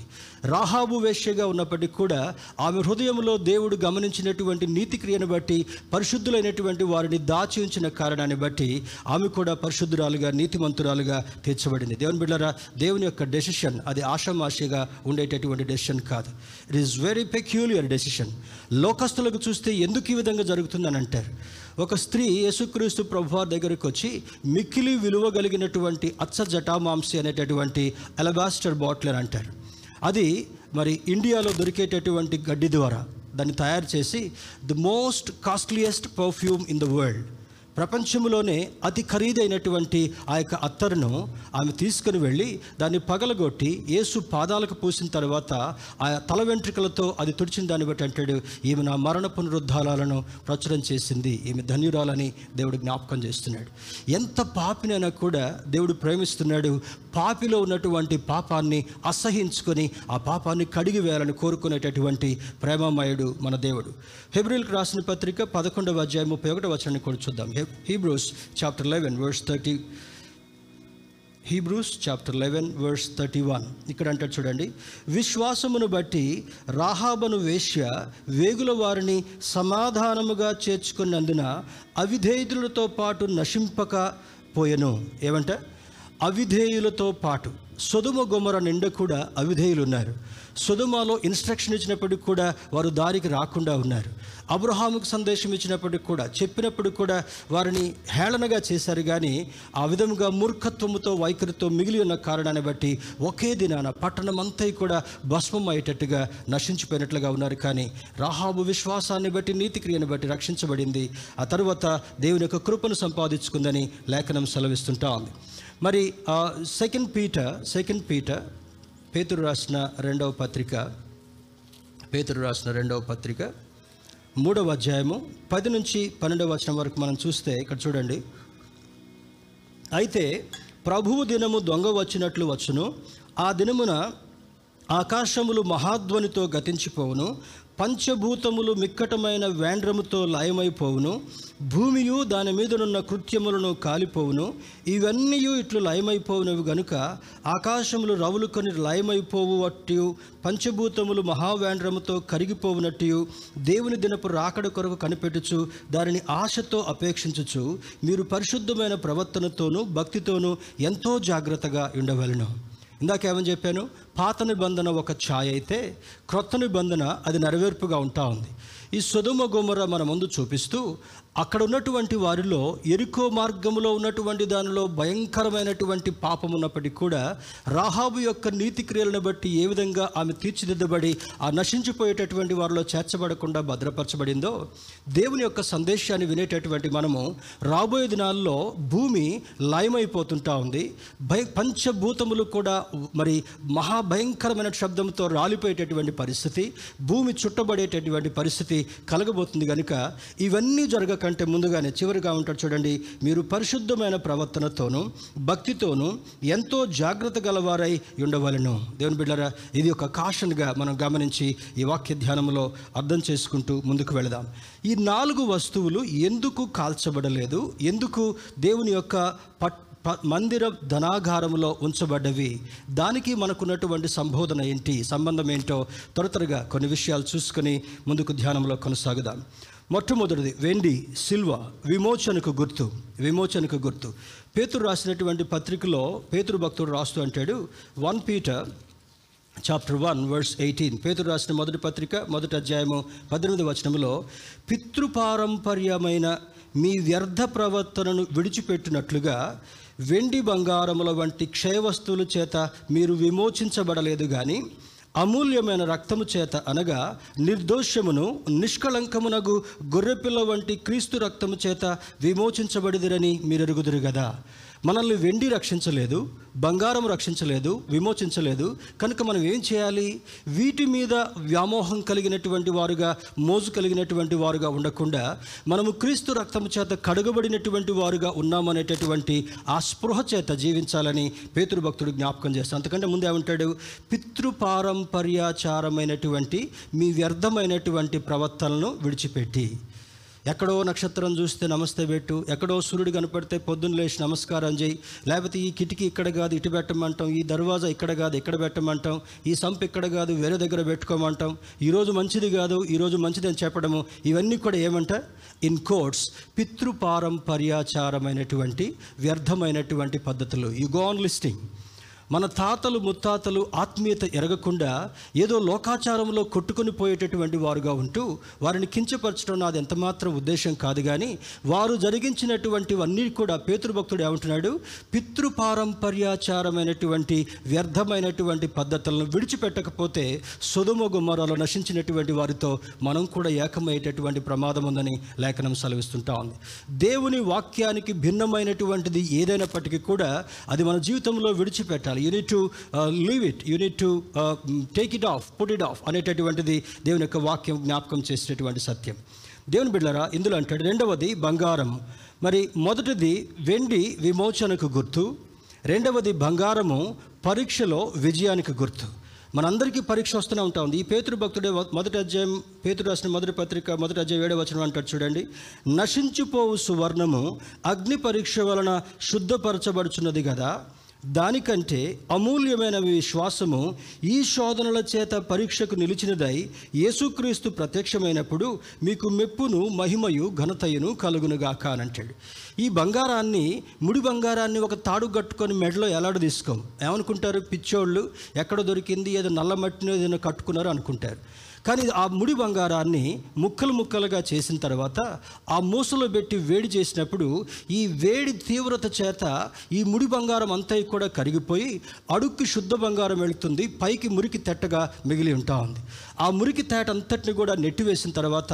రాహాబు వేశ్యగా ఉన్నప్పటికీ కూడా ఆమె హృదయంలో దేవుడు గమనించినటువంటి నీతి క్రియను బట్టి పరిశుద్ధులైనటువంటి వారిని దాచి ఉంచిన కారణాన్ని బట్టి ఆమె కూడా పరిశుద్ధురాలుగా నీతిమంతురాలుగా తీర్చబడింది. దేవుని బిడ్డలారా, దేవుని యొక్క డెసిషన్ అది ఆషామాషిగా ఉండేటటువంటి డెసిషన్ కాదు. It is very peculiar decision. లోకస్తులకు చూస్తే ఎందుకు ఈ విధంగా జరుగుతుందని అంటారు. ఒక స్త్రీ యేసుక్రీస్తు ప్రభువారి దగ్గరికి వచ్చి మిక్కిలి విలువ కలిగినటువంటి అచ్చ జటామాంసి అనేటటువంటి అలబాస్టర్ బాటిల్ అని అంటారు, అది మరి ఇండియాలో దొరికేటటువంటి గడ్డి ద్వారా దాన్ని తయారు చేసి the most costliest perfume in the world, ప్రపంచంలోనే అతి ఖరీదైనటువంటి ఆ యొక్క అత్తరును ఆమె తీసుకుని వెళ్ళి దాన్ని పగలగొట్టి యేసు పాదాలకు పూసిన తర్వాత ఆ తల వెంట్రుకలతో అది తుడిచిన దాన్ని బట్టి అంటాడు ఈమె నా మరణ పునరుద్ధారాలను ప్రచురం చేసింది, ఈమె ధన్యురాలని దేవుడు జ్ఞాపకం చేస్తున్నాడు. ఎంత పాపినైనా కూడా దేవుడు ప్రేమిస్తున్నాడు. పాపిలో ఉన్నటువంటి పాపాన్ని అసహించుకొని ఆ పాపాన్ని కడిగి వేయాలని కోరుకునేటటువంటి ప్రేమమయుడు మన దేవుడు. హెబ్రీయులకు రాసిన పత్రిక 11వ అధ్యాయం 31వ వచనాన్ని కూడా చూద్దాం. Hebrews chapter 11 verse 31 ఇక్కడ అంటే చూడండి, విశ్వాసమును బట్టి రాహాబను వేశ్య వేగుల వారిని సమాధానముగా చేర్చుకున్నందున అవిధేయులతో పాటు నశింపకపోయెను. ఏమంట? అవిధేయులతో పాటు సొదొమ గొమొర నిండా కూడా అవిధేయులు ఉన్నారు. సొదొమలో ఇన్స్ట్రక్షన్ ఇచ్చినప్పటికి కూడా వారు దారికి రాకుండా ఉన్నారు. అబ్రహాముకు సందేశం ఇచ్చినప్పటికి కూడా చెప్పినప్పుడు కూడా వారిని హేళనగా చేశారు. కానీ ఆ విధముగా మూర్ఖత్వముతో వైఖరితో మిగిలి ఉన్న కారణాన్ని బట్టి ఒకే దినాన పట్టణం అంతా కూడా భస్మం అయ్యేటట్టుగా నశించిపోయినట్లుగా ఉన్నారు. కానీ రాహాబు విశ్వాసాన్ని బట్టి నీతి క్రియను బట్టి రక్షించబడింది. ఆ తర్వాత దేవుని యొక్క కృపను సంపాదించుకుందని లేఖనం సెలవిస్తుంటా ఉంది. మరి పేతురు రాసిన రెండవ పత్రిక 3వ అధ్యాయము 10 నుంచి 12వ వచనం వరకు మనం చూస్తే ఇక్కడ చూడండి, అయితే ప్రభువు దినము దొంగ వచ్చినట్లు వచ్చును, ఆ దినమున ఆకాశములు మహాధ్వనితో గతించిపోవును, పంచభూతములు మిక్కటమైన వేండ్రముతో లయమైపోవును, భూమియు దాని మీదనున్న కృత్యములను కాలిపోవును, ఇవన్నీ ఇట్లు లయమైపోవునవి గనుక ఆకాశములు రవులు కొని లయమైపోవునట్టు పంచభూతములు మహావేండ్రముతో కరిగిపోవునట్టు దేవుని దినపు రాకడ కొరకు కనిపెట్టుచు దానిని ఆశతో అపేక్షించుచు మీరు పరిశుద్ధమైన ప్రవర్తనతోనూ భక్తితోనూ ఎంతో జాగ్రత్తగా ఉండవలెను. ఇందాకేమని చెప్పాను, పాత నిబంధన ఒక ఛాయ అయితే క్రొత్త నిబంధన అది నెరవేర్పుగా ఉంటా ఉంది. ఈ సొదొమ గొమొర మన ముందు చూపిస్తూ అక్కడ ఉన్నటువంటి వారిలో ఎరికో మార్గంలో ఉన్నటువంటి దానిలో భయంకరమైనటువంటి పాపం ఉన్నప్పటికీ కూడా రాహాబు యొక్క నీతి క్రియలను బట్టి ఏ విధంగా ఆమె తీర్చిదిద్దబడి ఆ నశించిపోయేటటువంటి వారిలో చేర్చబడకుండా భద్రపరచబడిందో, దేవుని యొక్క సందేశాన్ని వినేటటువంటి మనము రాబోయే దినాల్లో భూమి లయమైపోతుంటా ఉంది, పంచభూతములు కూడా మరి మహాభయంకరమైన శబ్దంతో రాలిపోయేటటువంటి పరిస్థితి, భూమి చుట్టబడేటటువంటి పరిస్థితి కలగబోతుంది. కనుక ఇవన్నీ జరగకంటే ముందుగానే చివరిగా ఉంటాడు చూడండి, మీరు పరిశుద్ధమైన ప్రవర్తనతోనూ భక్తితోనూ ఎంతో జాగ్రత్త గలవారై ఉండవలెను. దేవుని బిడ్డలారా, ఇది ఒక కాషన్గా మనం గమనించి ఈ వాక్య ధ్యానంలో అర్థం చేసుకుంటూ ముందుకు వెళదాం. ఈ 4 వస్తువులు ఎందుకు కాల్చబడలేదు, ఎందుకు దేవుని యొక్క మందిర ధనాగారంలో ఉంచబడ్డవి, దానికి మనకున్నటువంటి సంబోధన ఏంటి, సంబంధం ఏంటో త్వర త్వరగా కొన్ని విషయాలు చూసుకొని ముందుకు ధ్యానంలో కొనసాగుదాం. మొట్టమొదటిది వెండి, సిల్వ విమోచనకు గుర్తు. విమోచనకు గుర్తు పేతురు రాసినటువంటి పత్రికలో పేతురు భక్తుడు రాస్తూ అంటాడు, 1 Peter chapter 1 verse 18 పేతురు రాసిన మొదటి పత్రిక 1వ అధ్యాయము 18వ వచనంలో పితృపారంపర్యమైన మీ వ్యర్థ ప్రవర్తనను విడిచిపెట్టినట్లుగా వెండి బంగారముల వంటి క్షయవస్తువుల చేత మీరు విమోచించబడలేదు, కానీ అమూల్యమైన రక్తము చేత అనగా నిర్దోషమును నిష్కళంకమునగు గొర్రెపిల్ల వంటి క్రీస్తు రక్తము చేత విమోచించబడిదిరని మీరు ఎరుగుదురు కదా. మనల్ని వెండి రక్షించలేదు, బంగారం రక్షించలేదు, విమోచించలేదు. కనుక మనం ఏం చేయాలి? వీటి మీద వ్యామోహం కలిగినటువంటి వారుగా, మోజు కలిగినటువంటి వారుగా ఉండకుండా మనము క్రీస్తు రక్తము చేత కడగబడినటువంటి వారుగా ఉన్నామనేటటువంటి ఆ స్పృహ చేత జీవించాలని పేతురుభక్తుడు జ్ఞాపకం చేస్తాడు. అంతకంటే ముందు ఏమంటాడు? పితృపారంపర్యాచారమైనటువంటి మీ వ్యర్థమైనటువంటి ప్రవర్తనలను విడిచిపెట్టి, ఎక్కడో నక్షత్రం చూస్తే నమస్తే పెట్టు, ఎక్కడో సూర్యుడు కనపడితే పొద్దున్న లేచి నమస్కారం చేయి, లేకపోతే ఈ కిటికీ ఇక్కడ కాదు ఇటు పెట్టమంటాం, ఈ దర్వాజా ఇక్కడ కాదు ఇక్కడ పెట్టమంటాం, ఈ సంప్ ఇక్కడ కాదు వేరే దగ్గర పెట్టుకోమంటాం, ఈరోజు మంచిది కాదు ఈరోజు మంచిది అని చెప్పడము, ఇవన్నీ కూడా ఏమంట ఇన్ కోట్స్ పితృపారంపర్యాచారమైనటువంటి వ్యర్థమైనటువంటి పద్ధతులు. You go on listing. మన తాతలు ముత్తాతలు ఆత్మీయత ఎరగకుండా ఏదో లోకాచారంలో కొట్టుకొని పోయేటటువంటి వారుగా ఉంటూ వారిని కించపరచడం నాది ఎంతమాత్రం ఉద్దేశం కాదు. కానీ వారు జరిగించినటువంటివన్నీ కూడా పేతురుభక్తుడు ఏమంటున్నాడు? పితృపారంపర్యాచారమైనటువంటి వ్యర్థమైనటువంటి పద్ధతులను విడిచిపెట్టకపోతే సొదొమ గొమొరాలో నశించినటువంటి వారితో మనం కూడా ఏకమయ్యేటటువంటి ప్రమాదం ఉందని లేఖనం సెలవిస్తుంటా ఉంది. దేవుని వాక్యానికి భిన్నమైనటువంటిది ఏదైనప్పటికీ కూడా అది మన జీవితంలో విడిచిపెట్టాలి. You need to leave it. You need to take it off, put it off. అనేటటువంటిది దేవుని యొక్క వాక్యం జ్ఞాపకం చేసేటటువంటి సత్యం. దేవుని బిడ్డలారా, ఇందులో అంటాడు రెండవది బంగారం. మరి మొదటిది వెండి విమోచనకు గుర్తు, రెండవది బంగారము పరీక్షలో విజయానికి గుర్తు. మనందరికీ పరీక్ష వస్తూనే ఉంటా ఉంది. ఈ పేతురుభక్తుడే మొదటి అధ్యాయం, పేతురు రాసిన మొదటి పత్రిక మొదటి అధ్యాయం 7వ వచనం అంటాడు చూడండి, నశించిపోవు సువర్ణము అగ్ని పరీక్ష వలన శుద్ధపరచబడుచున్నది కదా, దానికంటే అమూల్యమైన విశ్వాసము ఈ శోధనల చేత పరీక్షకు నిలిచినదై యేసుక్రీస్తు ప్రత్యక్షమైనప్పుడు మీకు మెప్పును మహిమయు ఘనతయును కలుగునుగాక అని అంటాడు. ఈ బంగారాన్ని, ముడి బంగారాన్ని ఒక తాడు కట్టుకొని మెడలో ఎలాడదీసుకోం. ఏమనుకుంటారు? పిచ్చోళ్ళు ఎక్కడో దొరికింది, ఏదో నల్ల మట్టిని ఏదైనా కట్టుకున్నారు అనుకుంటారు. కానీ ఆ ముడి బంగారాన్ని ముక్కలు ముక్కలుగా చేసిన తర్వాత ఆ మూసలో పెట్టి వేడి చేసినప్పుడు ఈ వేడి తీవ్రత చేత ఈ ముడి బంగారం అంతా కూడా కరిగిపోయి అడుక్కి శుద్ధ బంగారం వెళుతుంది, పైకి మురికి తేటగా మిగిలి ఉంటా ఉంది. ఆ మురికి తేట అంతటిని కూడా నెట్టివేసిన తర్వాత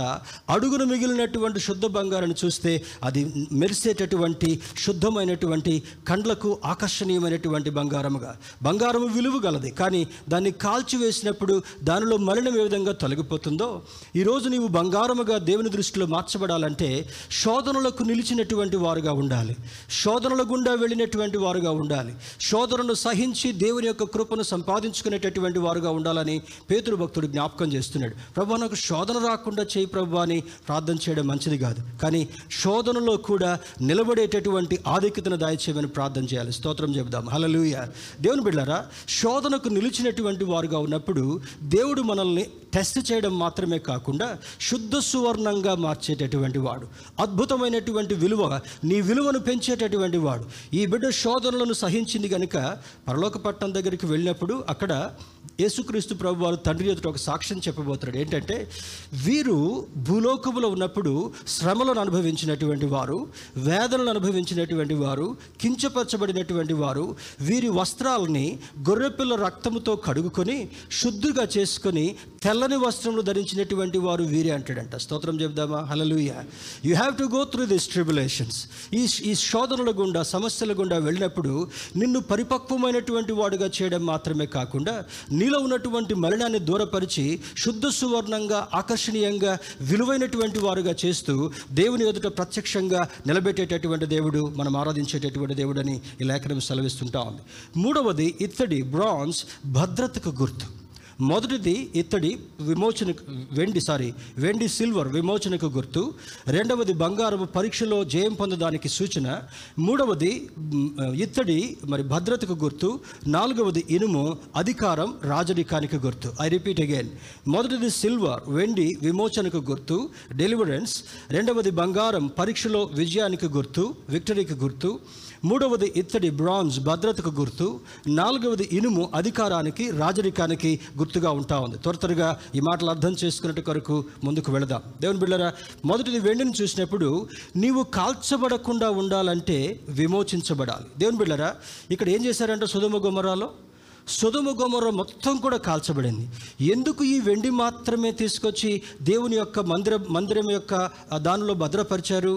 అడుగును మిగిలినటువంటి శుద్ధ బంగారాన్ని చూస్తే అది మెరిసేటటువంటి శుద్ధమైనటువంటి కండ్లకు ఆకర్షణీయమైనటువంటి బంగారముగా, బంగారం విలువ గలది. కానీ దాన్ని కాల్చివేసినప్పుడు దానిలో మలినం ఏ విధంగా తొలగిపోతుందో, ఈరోజు నీవు బంగారముగా దేవుని దృష్టిలో మార్చబడాలంటే శోధనలకు నిలిచినటువంటి వారుగా ఉండాలి, శోధనల గుండా వెళ్ళినటువంటి వారుగా ఉండాలి, శోధనను సహించి దేవుని యొక్క కృపను సంపాదించుకునేటటువంటి వారుగా ఉండాలని పేతురు భక్తుడు జ్ఞాపకం చేస్తున్నాడు. ప్రభువా, నాకు శోధన రాకుండా చేయి ప్రభువా అని ప్రార్థన చేయడం మంచిది కాదు, కానీ శోధనలో కూడా నిలబడేటటువంటి ఆధిక్యతను దయచేయమని ప్రార్థన చేయాలి. స్తోత్రం చెబుదాం. హల్లెలూయా. దేవుని బిడ్డలారా, శోధనకు నిలిచినటువంటి వారుగా ఉన్నప్పుడు దేవుడు మనల్ని టెస్ట్ చేయడం మాత్రమే కాకుండా శుద్ధ సువర్ణంగా మార్చేటటువంటి వాడు, అద్భుతమైనటువంటి విలువ, నీ విలువను పెంచేటటువంటి వాడు. ఈ బిడ్డ శోధనలను సహించింది కనుక పరలోకపట్నం దగ్గరికి వెళ్ళినప్పుడు అక్కడ యేసుక్రీస్తు ప్రభు వారు తండ్రి ఎదుట ఒక సాక్ష్యం చెప్పబోతున్నాడు. ఏంటంటే, వీరు భూలోకములో ఉన్నప్పుడు శ్రమలను అనుభవించినటువంటి వారు, వేదనలను అనుభవించినటువంటి వారు, కించపరచబడినటువంటి వారు, వీరి వస్త్రాలని గొర్రెపిల్ల రక్తముతో కడుగుకొని శుద్ధిగా చేసుకొని తెల్లని వస్త్రములు ధరించినటువంటి వారు వీరే అంటాడంట. స్తోత్రం చెబుదామా? హల్లెలూయా. You have to go through this tribulations. ఈ శోధనల గుండా, సమస్యల గుండా వెళ్ళినప్పుడు నిన్ను పరిపక్వమైనటువంటి వాడుగా చేయడం మాత్రమే కాకుండా నీలో ఉన్నటువంటి మలినాన్ని దూరపరిచి శుద్ధ సువర్ణంగా, ఆకర్షణీయంగా, విలువైనటువంటి వారుగా చేస్తూ దేవుని ఎదుట ప్రత్యక్షంగా నిలబెట్టేటటువంటి దేవుడు, మనం ఆరాధించేటటువంటి దేవుడు అని ఈ లేఖనం సెలవిస్తుంటా ఉంది. మూడవది ఇత్తడి బ్రాంజ్ భద్రతకు గుర్తు. మొదటిది ఇత్తడి విమోచనకు, వెండి సిల్వర్ విమోచనకు గుర్తు, రెండవది బంగారము పరీక్షలో జయం పొందడానికి సూచన, మూడవది ఇత్తడి మరి భద్రతకు గుర్తు, నాలుగవది ఇనుము అధికారం రాజరికానికి గుర్తు. ఐ రిపీట్ అగైన్, మొదటిది సిల్వర్ వెండి విమోచనకు గుర్తు, డెలివరెన్స్, రెండవది బంగారం పరీక్షలో విజయానికి గుర్తు, విక్టరీకి గుర్తు, మూడవది ఇత్తడి బ్రాంజ్ భద్రతకు గుర్తు, నాలుగవది ఇనుము అధికారానికి రాజరికానికి గుర్తుగా ఉంటా ఉంది. త్వర త్వరగా ఈ మాటలు అర్థం చేసుకున్నట్టు కొరకు ముందుకు వెళదాం. దేవుని బిడ్డలారా, మొదటిది వెండిని చూసినప్పుడు నీవు కాల్చబడకుండా ఉండాలంటే విమోచించబడాలి. దేవుని బిడ్డలారా, ఇక్కడ ఏం చేశారంటే సొదొమ గొమొరాలో సొదొమ గొమొర్ర మొత్తం కూడా కాల్చబడింది. ఎందుకు ఈ వెండి మాత్రమే తీసుకొచ్చి దేవుని యొక్క మందిరం యొక్క దానిలో భద్రపరిచారు?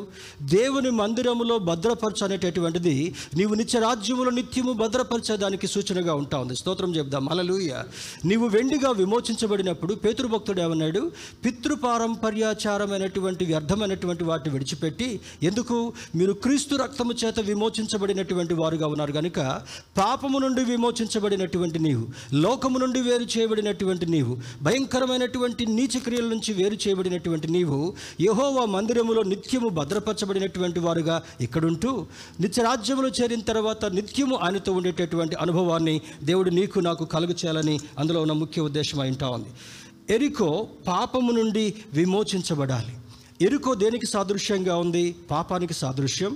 దేవుని మందిరములో భద్రపరచు అనేటటువంటిది నీవు నిత్యరాజ్యములో నిత్యము భద్రపరచడానికి సూచనగా ఉంటా ఉంది. స్తోత్రం చెప్దాం, హల్లెలూయా. నీవు వెండిగా విమోచించబడినప్పుడు పేతురుభక్తుడు ఏమన్నాడు? పితృపారంపర్యాచారమైనటువంటి వ్యర్థమైనటువంటి వాటిని విడిచిపెట్టి, ఎందుకు మీరు క్రీస్తు రక్తము చేత విమోచించబడినటువంటి వారుగా ఉన్నారు కనుక, పాపము నుండి విమోచించబడినటువంటి నీవు, లోకము నుండి వేరు చేయబడినటువంటి నీవు, భయంకరమైనటువంటి నీచ క్రియల నుంచి వేరు చేయబడినటువంటి నీవు యెహోవా మందిరములో నిత్యము భద్రపరచబడినటువంటి వారుగా ఇక్కడుంటూ నిత్యరాజ్యములో చేరిన తర్వాత నిత్యము ఆయనతో ఉండేటటువంటి అనుభవాన్ని దేవుడు నీకు నాకు కలుగు చేయాలని అందులో ఉన్న ముఖ్య ఉద్దేశం అయింటా ఉంది. ఎరికో పాపము నుండి విమోచించబడాలి. ఎరుకో దేనికి సాదృశ్యంగా ఉంది? పాపానికి సాదృశ్యం,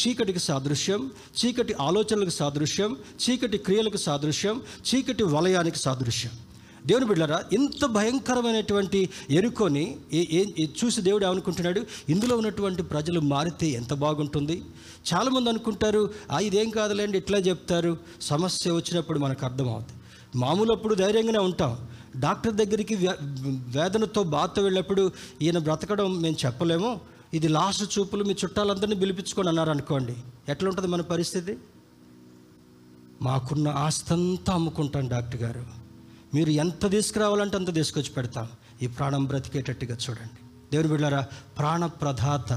చీకటికి సాదృశ్యం, చీకటి ఆలోచనలకు సాదృశ్యం, చీకటి క్రియలకు సాదృశ్యం, చీకటి వలయానికి సాదృశ్యం. దేవుని బిడ్డలారా, ఇంత భయంకరమైనటువంటి ఎరుకోని చూసి దేవుడు ఏమనుకుంటున్నాడు? ఇందులో ఉన్నటువంటి ప్రజలు మారితే ఎంత బాగుంటుంది. చాలామంది అనుకుంటారు, ఇదేం కాదులేండి ఇట్లా చెప్తారు. సమస్య వచ్చినప్పుడు మనకు అర్థమవుతుంది. మామూలప్పుడు ధైర్యంగానే ఉంటాం. డాక్టర్ దగ్గరికి వేదనతో బాధతో వెళ్ళినప్పుడు ఈయన బ్రతకడం మేము చెప్పలేము, ఇది లాస్ట్ చూపులు, మీ చుట్టాలందరినీ పిలిపించుకొని అన్నారు అనుకోండి, ఎట్లా ఉంటుంది మన పరిస్థితి? మాకున్న ఆస్తంతా అమ్ముకుంటాం డాక్టర్ గారు, మీరు ఎంత తీసుకురావాలంటే అంత తీసుకొచ్చి పెడతాం, ఈ ప్రాణం బ్రతికేటట్టుగా చూడండి. దేవుని బిడ్డలారా, ప్రాణప్రదాత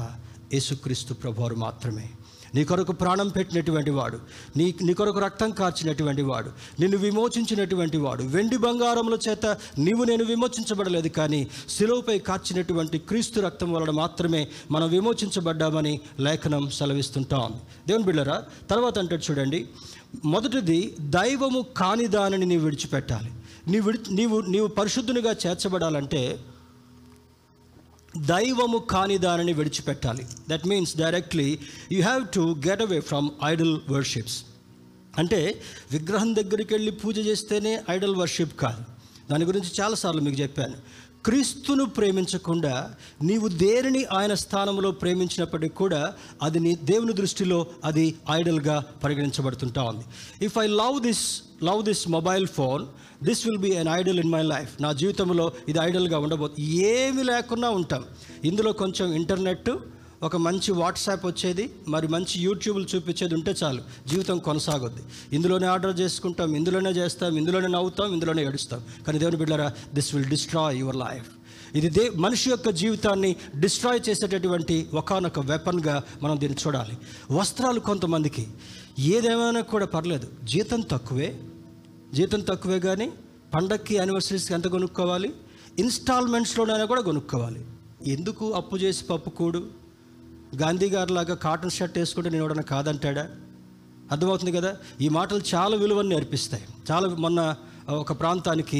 యేసుక్రీస్తు ప్రభువారు మాత్రమే. నీ కొరకు ప్రాణం పెట్టినటువంటి వాడు, నీ కొరకు రక్తం కార్చినటువంటి వాడు, నిన్ను విమోచించినటువంటి వాడు. వెండి బంగారముల చేత నీవు నేను విమోచించబడలేదు, కానీ శిలువపై కార్చినటువంటి క్రీస్తు రక్తం వలన మాత్రమే మనం విమోచించబడ్డామని లేఖనం సెలవిస్తుంటాం. దేవుని బిడ్డలారా, తర్వాత అంటాడు చూడండి, మొదటిది దైవము కాని దానిని నీవు విడిచిపెట్టాలి. నీవు పరిశుద్ధునిగా చేర్చబడాలంటే దైవము కాని దానిని విడిచిపెట్టాలి. That means directly you have to get away from idol worships. అంటే విగ్రహం దగ్గరికి వెళ్ళి పూజ చేస్తేనే ఐడల్ వర్షిప్ కాదు. దాని గురించి చాలాసార్లు మీకు చెప్పాను. క్రీస్తును ప్రేమించకుండా నీవు దేనిని ఆయన స్థానంలో ప్రేమించినప్పటికీ కూడా అది నీ దేవుని దృష్టిలో అది ఐడల్గా పరిగణించబడుతుంటా ఉంది. If I love this mobile phone, this will be an idol in my life. నా జీవితంలో ఇది ఐడల్గా ఉండబోతుంది. ఏమి లేకుండా ఉంటాం. ఇందులో కొంచెం ఇంటర్నెట్, ఒక మంచి వాట్సాప్ వచ్చేది, మరి మంచి యూట్యూబ్లు చూపించేది ఉంటే చాలు, జీవితం కొనసాగొద్ది. ఇందులోనే ఆర్డర్ చేసుకుంటాం, ఇందులోనే చేస్తాం, ఇందులోనే నవ్వుతాం, ఇందులోనే ఏడుస్తాం. కానీ దేవుని బిడ్డలారా, this will destroy your life. ఇది మనిషి యొక్క జీవితాన్ని డిస్ట్రాయ్ చేసేటటువంటి ఒకానొక వెపన్గా మనం దీన్ని చూడాలి. వస్త్రాలు, కొంతమందికి ఏదేమైనా కూడా పర్లేదు, జీతం తక్కువే కానీ పండక్కి యానివర్సరీస్కి ఎంత కొనుక్కోవాలి, ఇన్స్టాల్మెంట్స్లోనైనా కూడా కొనుక్కోవాలి. ఎందుకు అప్పు చేసి పప్పు కూడు? గాంధీ గారిలాగా కాటన్ షర్ట్ వేసుకుంటే నేను ఎవడన్నా కాదంటాడా? అర్థమవుతుంది కదా. ఈ మాటలు చాలా విలువని నేర్పిస్తాయి. చాలా మొన్న ఒక ప్రాంతానికి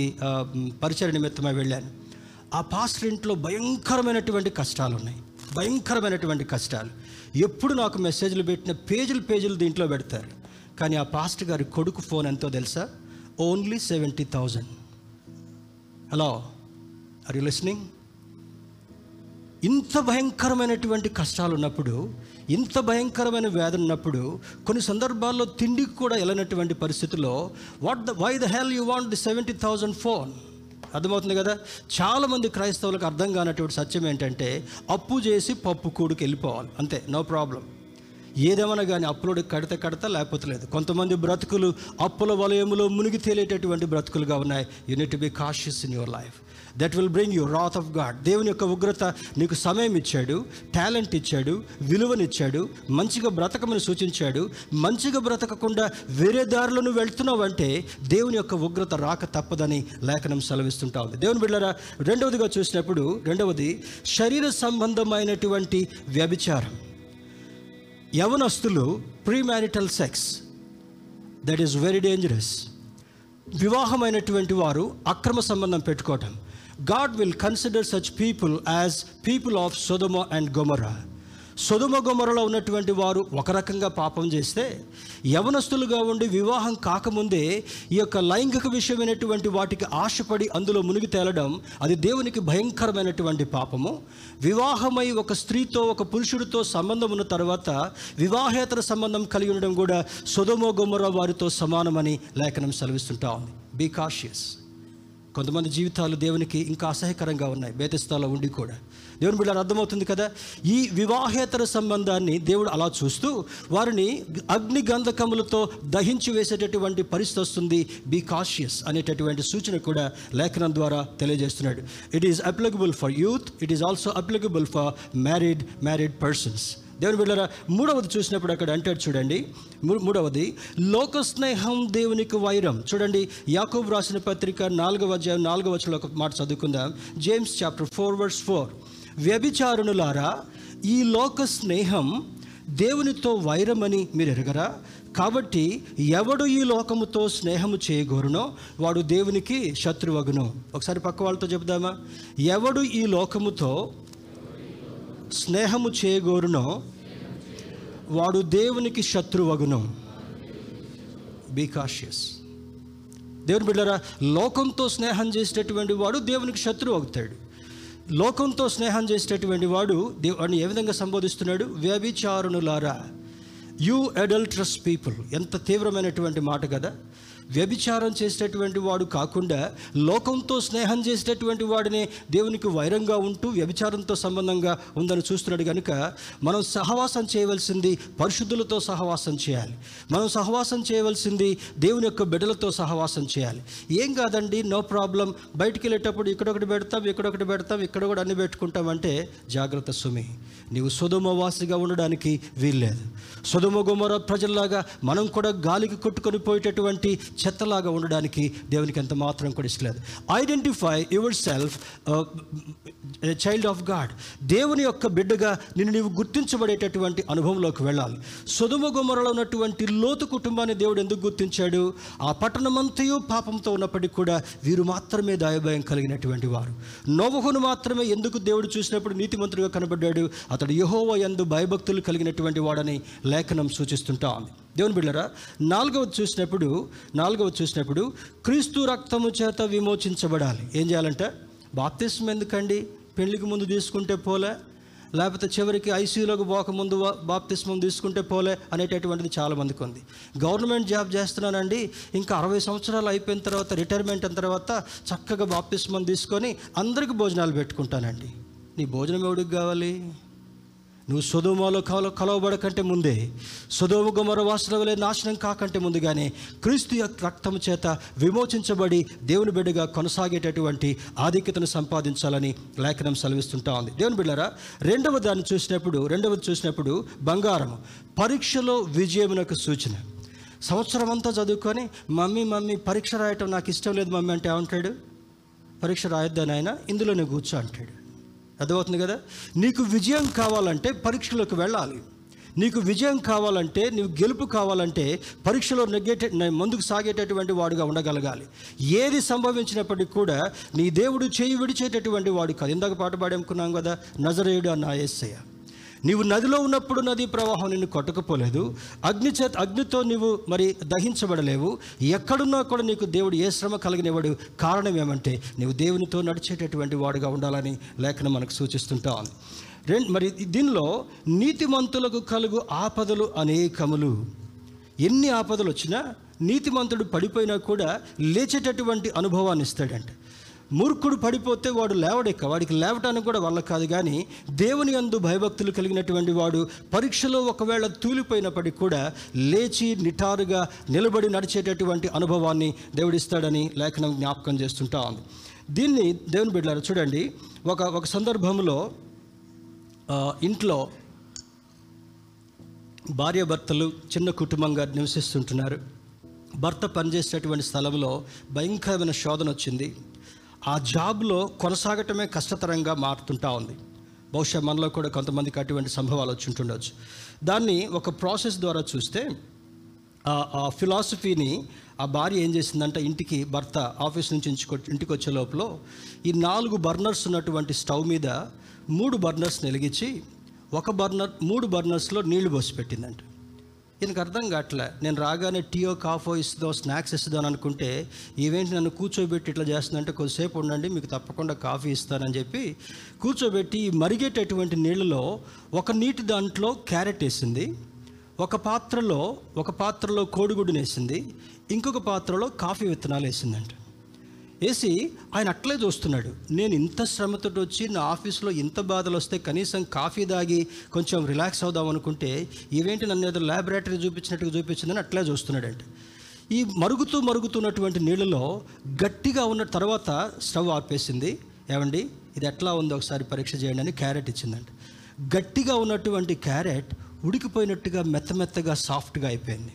పరిచయ నిమిత్తమై వెళ్ళాను. ఆ పాస్టర్ ఇంట్లో భయంకరమైనటువంటి కష్టాలు ఉన్నాయి, భయంకరమైనటువంటి కష్టాలు. ఎప్పుడు నాకు మెసేజ్లు పెట్టిన పేజీలు దీంట్లో పెడతారు. కానీ ఆ పాస్టర్ గారి కొడుకు ఫోన్ ఎంతో తెలుసా? Only 70,000. Hello, are you listening? ఇంత భయంకరమైనటువంటి కష్టాలు ఉన్నప్పుడు, ఇంత భయంకరమైన వేదన ఉన్నప్పుడు, కొన్ని సందర్భాల్లో తిండికి కూడా వెళ్ళనటువంటి పరిస్థితుల్లో why the hell you want the 70,000 phone? అర్థమవుతుంది కదా. చాలామంది క్రైస్తవులకు అర్థం కానటువంటి సత్యం ఏంటంటే, అప్పు చేసి పప్పు కూడుకు వెళ్ళిపోవాలి, అంతే, నో ప్రాబ్లం. ఏదేమైనా కానీ అప్పులోడు కడతా లేకపోతే లేదు. కొంతమంది బ్రతుకులు అప్పుల వలయంలో మునిగి తేలేటటువంటి బ్రతుకులుగా ఉన్నాయి. You need to be cautious in your life. That will bring you wrath of God. దేవుని యొక్క ఉగ్రత. నీకు సమయం ఇచ్చాడు, టాలెంట్ ఇచ్చాడు, విలువనిచ్చాడు, మంచిగా బ్రతకమని సూచించాడు. మంచిగా బ్రతకకుండా వేరే దారిలో నువ్వు వెళ్తున్నావు అంటే దేవుని యొక్క ఉగ్రత రాక తప్పదని లేఖనం సెలవిస్తుంటా ఉంది. దేవుని బిడ్డలారా, రెండవదిగా చూసినప్పుడు, రెండవది శరీర సంబంధమైనటువంటి వ్యభిచారం. యవనస్తులు, pre marital sex, that is very dangerous. వివాహమైనటువంటి వారు అక్రమ సంబంధం పెట్టుకోవటం. God will consider such people as people of Sodom and Gomorrah. సొదొమ గొమొరలో ఉన్నటువంటి వారు ఒక రకంగా పాపం చేస్తే, యవనస్తులుగా ఉండి వివాహం కాకముందే ఈ యొక్క లైంగిక విషయమైనటువంటి వాటికి ఆశపడి అందులో మునిగి తేలడం అది దేవునికి భయంకరమైనటువంటి పాపము. వివాహమై ఒక స్త్రీతో ఒక పురుషుడితో సంబంధం ఉన్న తర్వాత వివాహేతర సంబంధం కలిగి ఉండడం కూడా సొదొమ గొమొర వారితో సమానమని లేఖనం సెలవిస్తుంటా ఉంది. Be cautious. కొంతమంది జీవితాలు దేవునికి ఇంకా అసహ్యకరంగా ఉన్నాయి, బేతెస్తాలో ఉండి కూడా. దేవుని బిడ్డలు, అర్థమవుతుంది కదా. ఈ వివాహేతర సంబంధాన్ని దేవుడు అలా చూస్తూ వారిని అగ్ని గంధకములతో దహించి వేసేటటువంటి పరిస్థితి వస్తుంది. బీ కాషియస్ అనేటటువంటి సూచన కూడా లేఖనం ద్వారా తెలియజేస్తున్నాడు. It is applicable for youth, it is also applicable for married persons. దేవుని బిడ్డలారా, మూడవది చూసినప్పుడు అక్కడ అంటాడు చూడండి, మూడవది లోకస్నేహం దేవునికి వైరం. చూడండి, యాకోబు రాసిన పత్రిక 4వ అధ్యాయం 4వ వచనంలో ఒక మాట చదువుకుందాం. జేమ్స్ చాప్టర్ 4:4, వ్యభిచారుణులారా ఈ లోక స్నేహం దేవునితో వైరమని మీరు ఎరగరా, కాబట్టి ఎవడు ఈ లోకముతో స్నేహము చేయగోరునో వాడు దేవునికి శత్రువగును. ఒకసారి పక్క వాళ్ళతో చెబుదామా, ఎవడు ఈ లోకముతో స్నేహము చేయగోరునో వాడు దేవునికి శత్రువగును. Be cautious. దేవుని బిడ్డలారా, లోకంతో స్నేహం చేసేటటువంటి వాడు దేవునికి శత్రువు అవుతాడు. లోకంతో స్నేహం చేసేటటువంటి వాడు దేవుని ఏ విధంగా సంబోధిస్తున్నాడు? వ్యభిచారుణులారా, యూ అడల్ట్రస్ పీపుల్. ఎంత తీవ్రమైనటువంటి మాట కదా. వ్యభిచారం చేసేటటువంటి వాడు కాకుండా లోకంతో స్నేహం చేసేటటువంటి వాడినే దేవునికి వైరంగా ఉంటూ వ్యభిచారంతో సంబంధంగా ఉందని చూస్తున్నాడు. కనుక మనం సహవాసం చేయవలసింది పరిశుద్ధులతో సహవాసం చేయాలి. మనం సహవాసం చేయవలసింది దేవుని యొక్క బిడ్డలతో సహవాసం చేయాలి. ఏం కాదండి, నో ప్రాబ్లం, బయటికి వెళ్ళేటప్పుడు ఇక్కడొకటి పెడతాం, ఇక్కడొకటి పెడతాం, ఇక్కడ కూడా అన్ని పెట్టుకుంటామంటే జాగ్రత్త సుమి, నీవు సొదొమవాసిగా ఉండడానికి వీల్లేదు. సొదొమ గొమొర ప్రజల్లాగా మనం కూడా గాలికి కొట్టుకొని పోయేటటువంటి చెత్తలాగా ఉండడానికి దేవునికి ఎంత మాత్రం కూడా ఇష్టలేదు. Identify yourself child of God. దేవుని యొక్క బిడ్డగా నిన్ను నీవు గుర్తించబడేటటువంటి అనుభవంలోకి వెళ్ళాలి. సొదొమ గొమొరలో ఉన్నటువంటి లోతు కుటుంబాన్ని దేవుడు ఎందుకు గుర్తించాడు? ఆ పట్టణమంతయు పాపంతో ఉన్నప్పటికీ కూడా వీరు మాత్రమే దైవభయం కలిగినటువంటి వారు. నోవహును మాత్రమే ఎందుకు దేవుడు చూసినప్పుడు నీతిమంతుడిగా కనబడ్డాడు? అతడు యెహోవా యందు భయభక్తులు కలిగినటువంటి వాడని లేఖనం సూచిస్తుంటా ఉంది. దేవుని బిడ్డలారా, నాలుగవది చూసినప్పుడు క్రీస్తు రక్తము చేత విమోచించబడాలి. ఏం చేయాలంటే, బాప్తిస్మం ఎందుకండి? పెళ్లికి ముందు తీసుకుంటే పోలే, లేకపోతే చివరికి ఐసీయూలోకి పోకముందు బాప్తిస్మం తీసుకుంటే పోలే అనేటటువంటిది చాలామందికి ఉంది. గవర్నమెంట్ జాబ్ చేస్తున్నానండి, ఇంకా 60 సంవత్సరాలు అయిపోయిన తర్వాత, రిటైర్మెంట్ అయిన తర్వాత చక్కగా బాప్తిస్మం తీసుకొని అందరికీ భోజనాలు పెట్టుకుంటానండి. నీ భోజనం ఎవరికి కావాలి? నువ్వు సొదొమలో కలవబడకంటే ముందే, సొదొమ గొమొర వాసుల వలె నాశనం కాకంటే ముందుగానే క్రీస్తు యొక్క రక్తం చేత విమోచించబడి దేవుని బిడ్డగా కొనసాగేటటువంటి ఆధిక్యతను సంపాదించాలని లేఖనం సెలవిస్తుంటా ఉంది. దేవుని బిడ్డలారా, రెండవది చూసినప్పుడు బంగారం పరీక్షలో విజయమునకు సూచన. సంవత్సరం అంతా చదువుకొని, మమ్మీ పరీక్ష రాయటం నాకు ఇష్టం లేదు మమ్మీ అంటే ఏమంటాడు? పరీక్ష రాయొద్దని ఆయన, ఇందులోనే కూర్చో అంటాడు. అర్థమవుతుంది కదా. నీకు విజయం కావాలంటే పరీక్షలోకి వెళ్ళాలి. నీకు విజయం కావాలంటే, నీకు గెలుపు కావాలంటే పరీక్షలో ముందుకు సాగేటటువంటి వాడుగా ఉండగలగాలి. ఏది సంభవించినప్పటికీ కూడా నీ దేవుడు చేయి విడిచేటటువంటి వాడు కాదు. ఇందాక పాట పాడేముకున్నాం కదా, నజరేయుడు అన్న యేసయ్య, నీవు నదిలో ఉన్నప్పుడు నది ప్రవాహం నిన్ను కొట్టకపోలేదు, అగ్నితో నీవు మరి దహించబడలేవు. ఎక్కడున్నా కూడా నీకు దేవుడు ఏ శ్రమ కలిగినవాడు. కారణం ఏమంటే నీవు దేవునితో నడిచేటటువంటి వాడుగా ఉండాలని లేఖనం మనకు సూచిస్తుంటా ఉంది. మరి దీనిలో నీతిమంతులకు కలుగు ఆపదలు అనేకములు. ఎన్ని ఆపదలు వచ్చినా నీతిమంతుడు పడిపోయినా కూడా లేచేటటువంటి అనుభవాన్ని ఇస్తాడంట. మూర్ఖుడు పడిపోతే వాడు లేవడెక్క, వాడికి లేవటానికి కూడా వల్ల కాదు. కానీ దేవుని యందు భయభక్తులు కలిగినటువంటి వాడు పరీక్షలో ఒకవేళ తూలిపోయినప్పటికీ కూడా లేచి నిటారుగా నిలబడి నడిచేటటువంటి అనుభవాన్ని దేవుడిస్తాడని లేఖనం జ్ఞాపకం చేస్తుంటా ఉంది. దీన్ని దేవుని బిడ్డలారా చూడండి, ఒక సందర్భంలో ఇంట్లో భార్యాభర్తలు చిన్న కుటుంబంగా నివసిస్తుంటున్నారు. భర్త పనిచేసేటటువంటి స్థలంలో భయంకరమైన శోధన వచ్చింది. ఆ జాబ్లో కొనసాగటమే కష్టతరంగా మారుతుంటా ఉంది. బహుశా మనలో కూడా కొంతమందికి అటువంటి సంభవాలు వచ్చి ఉంటుండవచ్చు. దాన్ని ఒక ప్రాసెస్ ద్వారా చూస్తే ఆ ఫిలాసఫీని ఆ భార్య ఏం చేసిందంటే, ఇంటికి భర్త ఆఫీస్ నుంచి ఇంటికి వచ్చే లోపల ఈ 4 బర్నర్స్ ఉన్నటువంటి స్టవ్ మీద 3 బర్నర్స్ వెలిగించి ఒక బర్నర్ 3 బర్నర్స్లో నీళ్లు పోసి పెట్టిందంట. ఈయనకు అర్థం కావట్లే, నేను రాగానే టీయో కాఫో ఇస్తుందో స్నాక్స్ ఇస్తుందో అనుకుంటే ఈవేంటి నన్ను కూర్చోబెట్టి ఇట్లా చేస్తుందంటే కొద్దిసేపు ఉండండి మీకు తప్పకుండా కాఫీ ఇస్తానని చెప్పి కూర్చోబెట్టి ఈ మరిగేటటువంటి నీళ్ళలో ఒక నీటి దాంట్లో క్యారెట్ వేసింది, ఒక పాత్రలో కోడిగుడ్డును వేసింది, ఇంకొక పాత్రలో కాఫీ విత్తనాలు వేసిందంట. వేసి ఆయన అట్లే చూస్తున్నాడు, నేను ఇంత శ్రమతో వచ్చి నా ఆఫీస్లో ఇంత బాధలు వస్తే కనీసం కాఫీ తాగి కొంచెం రిలాక్స్ అవుదాం అనుకుంటే ఇవేంటి నన్ను ఏదో ల్యాబొరేటరీ చూపించినట్టుగా చూపించిందని అట్లే చూస్తున్నాడంట. ఈ మరుగుతున్నటువంటి నీళ్ళలో గట్టిగా ఉన్న తర్వాత స్టవ్ ఆపేసింది. ఏమండి ఇది ఎట్లా ఉందో ఒకసారి పరీక్ష చేయండి అని క్యారెట్ ఇచ్చిందంట. గట్టిగా ఉన్నటువంటి క్యారెట్ ఉడికిపోయినట్టుగా మెత్తమెత్తగా సాఫ్ట్గా అయిపోయింది.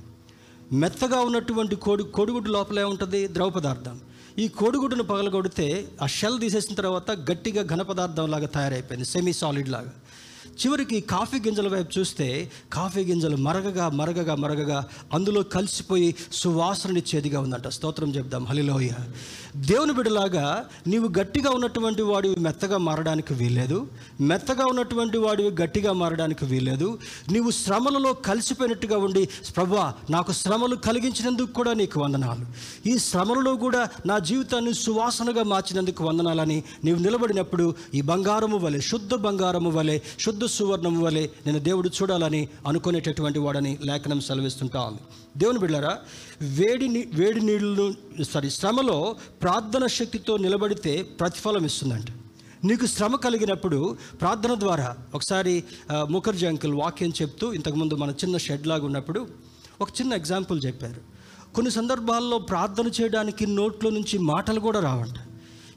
మెత్తగా ఉన్నటువంటి కోడిగుడ్డు లోపలే ఉంటుంది ద్రవ పదార్థం. ఈ కోడిగుడ్డును పగలగొడితే ఆ షెల్ తీసేసిన తర్వాత గట్టిగా ఘన పదార్థం లాగా తయారైపోయింది, సెమీ సాలిడ్ లాగా. చివరికి కాఫీ గింజల వైపు చూస్తే కాఫీ గింజలు మరగగా అందులో కలిసిపోయి సువాసననిచ్చేదిగా ఉందంట. స్తోత్రం చెప్దాం, హల్లెలూయ. దేవుని బిడ్డలాగా నీవు గట్టిగా ఉన్నటువంటి వాడివి మెత్తగా మారడానికి వీల్లేదు, మెత్తగా ఉన్నటువంటి వాడివి గట్టిగా మారడానికి వీల్లేదు. నీవు శ్రమలలో కలిసిపోయినట్టుగా ఉండి, ప్రభువా నాకు శ్రమలు కలిగించినందుకు కూడా నీకు వందనాలు, ఈ శ్రమలలో కూడా నా జీవితాన్ని సువాసనగా మార్చినందుకు వందనాలని నీవు నిలబడినప్పుడు ఈ బంగారము వలె, శుద్ధ బంగారము వలె, శుద్ధ సువర్ణం వలె నేను దేవుడు చూడాలని అనుకునేటటువంటి వాడని లేఖనం సెలవిస్తుంటా ఉంది. దేవుని బిడ్డలారా, శ్రమలో ప్రార్థన శక్తితో నిలబడితే ప్రతిఫలం ఇస్తుందంట. నీకు శ్రమ కలిగినప్పుడు ప్రార్థన ద్వారా ఒకసారి ముఖర్జీ అంకుల్ వాక్యం చెప్తూ, ఇంతకుముందు మన చిన్న షెడ్ లాగా ఉన్నప్పుడు ఒక చిన్న ఎగ్జాంపుల్ చెప్పారు. కొన్ని సందర్భాల్లో ప్రార్థన చేయడానికి నోట్లో నుంచి మాటలు కూడా రావంట.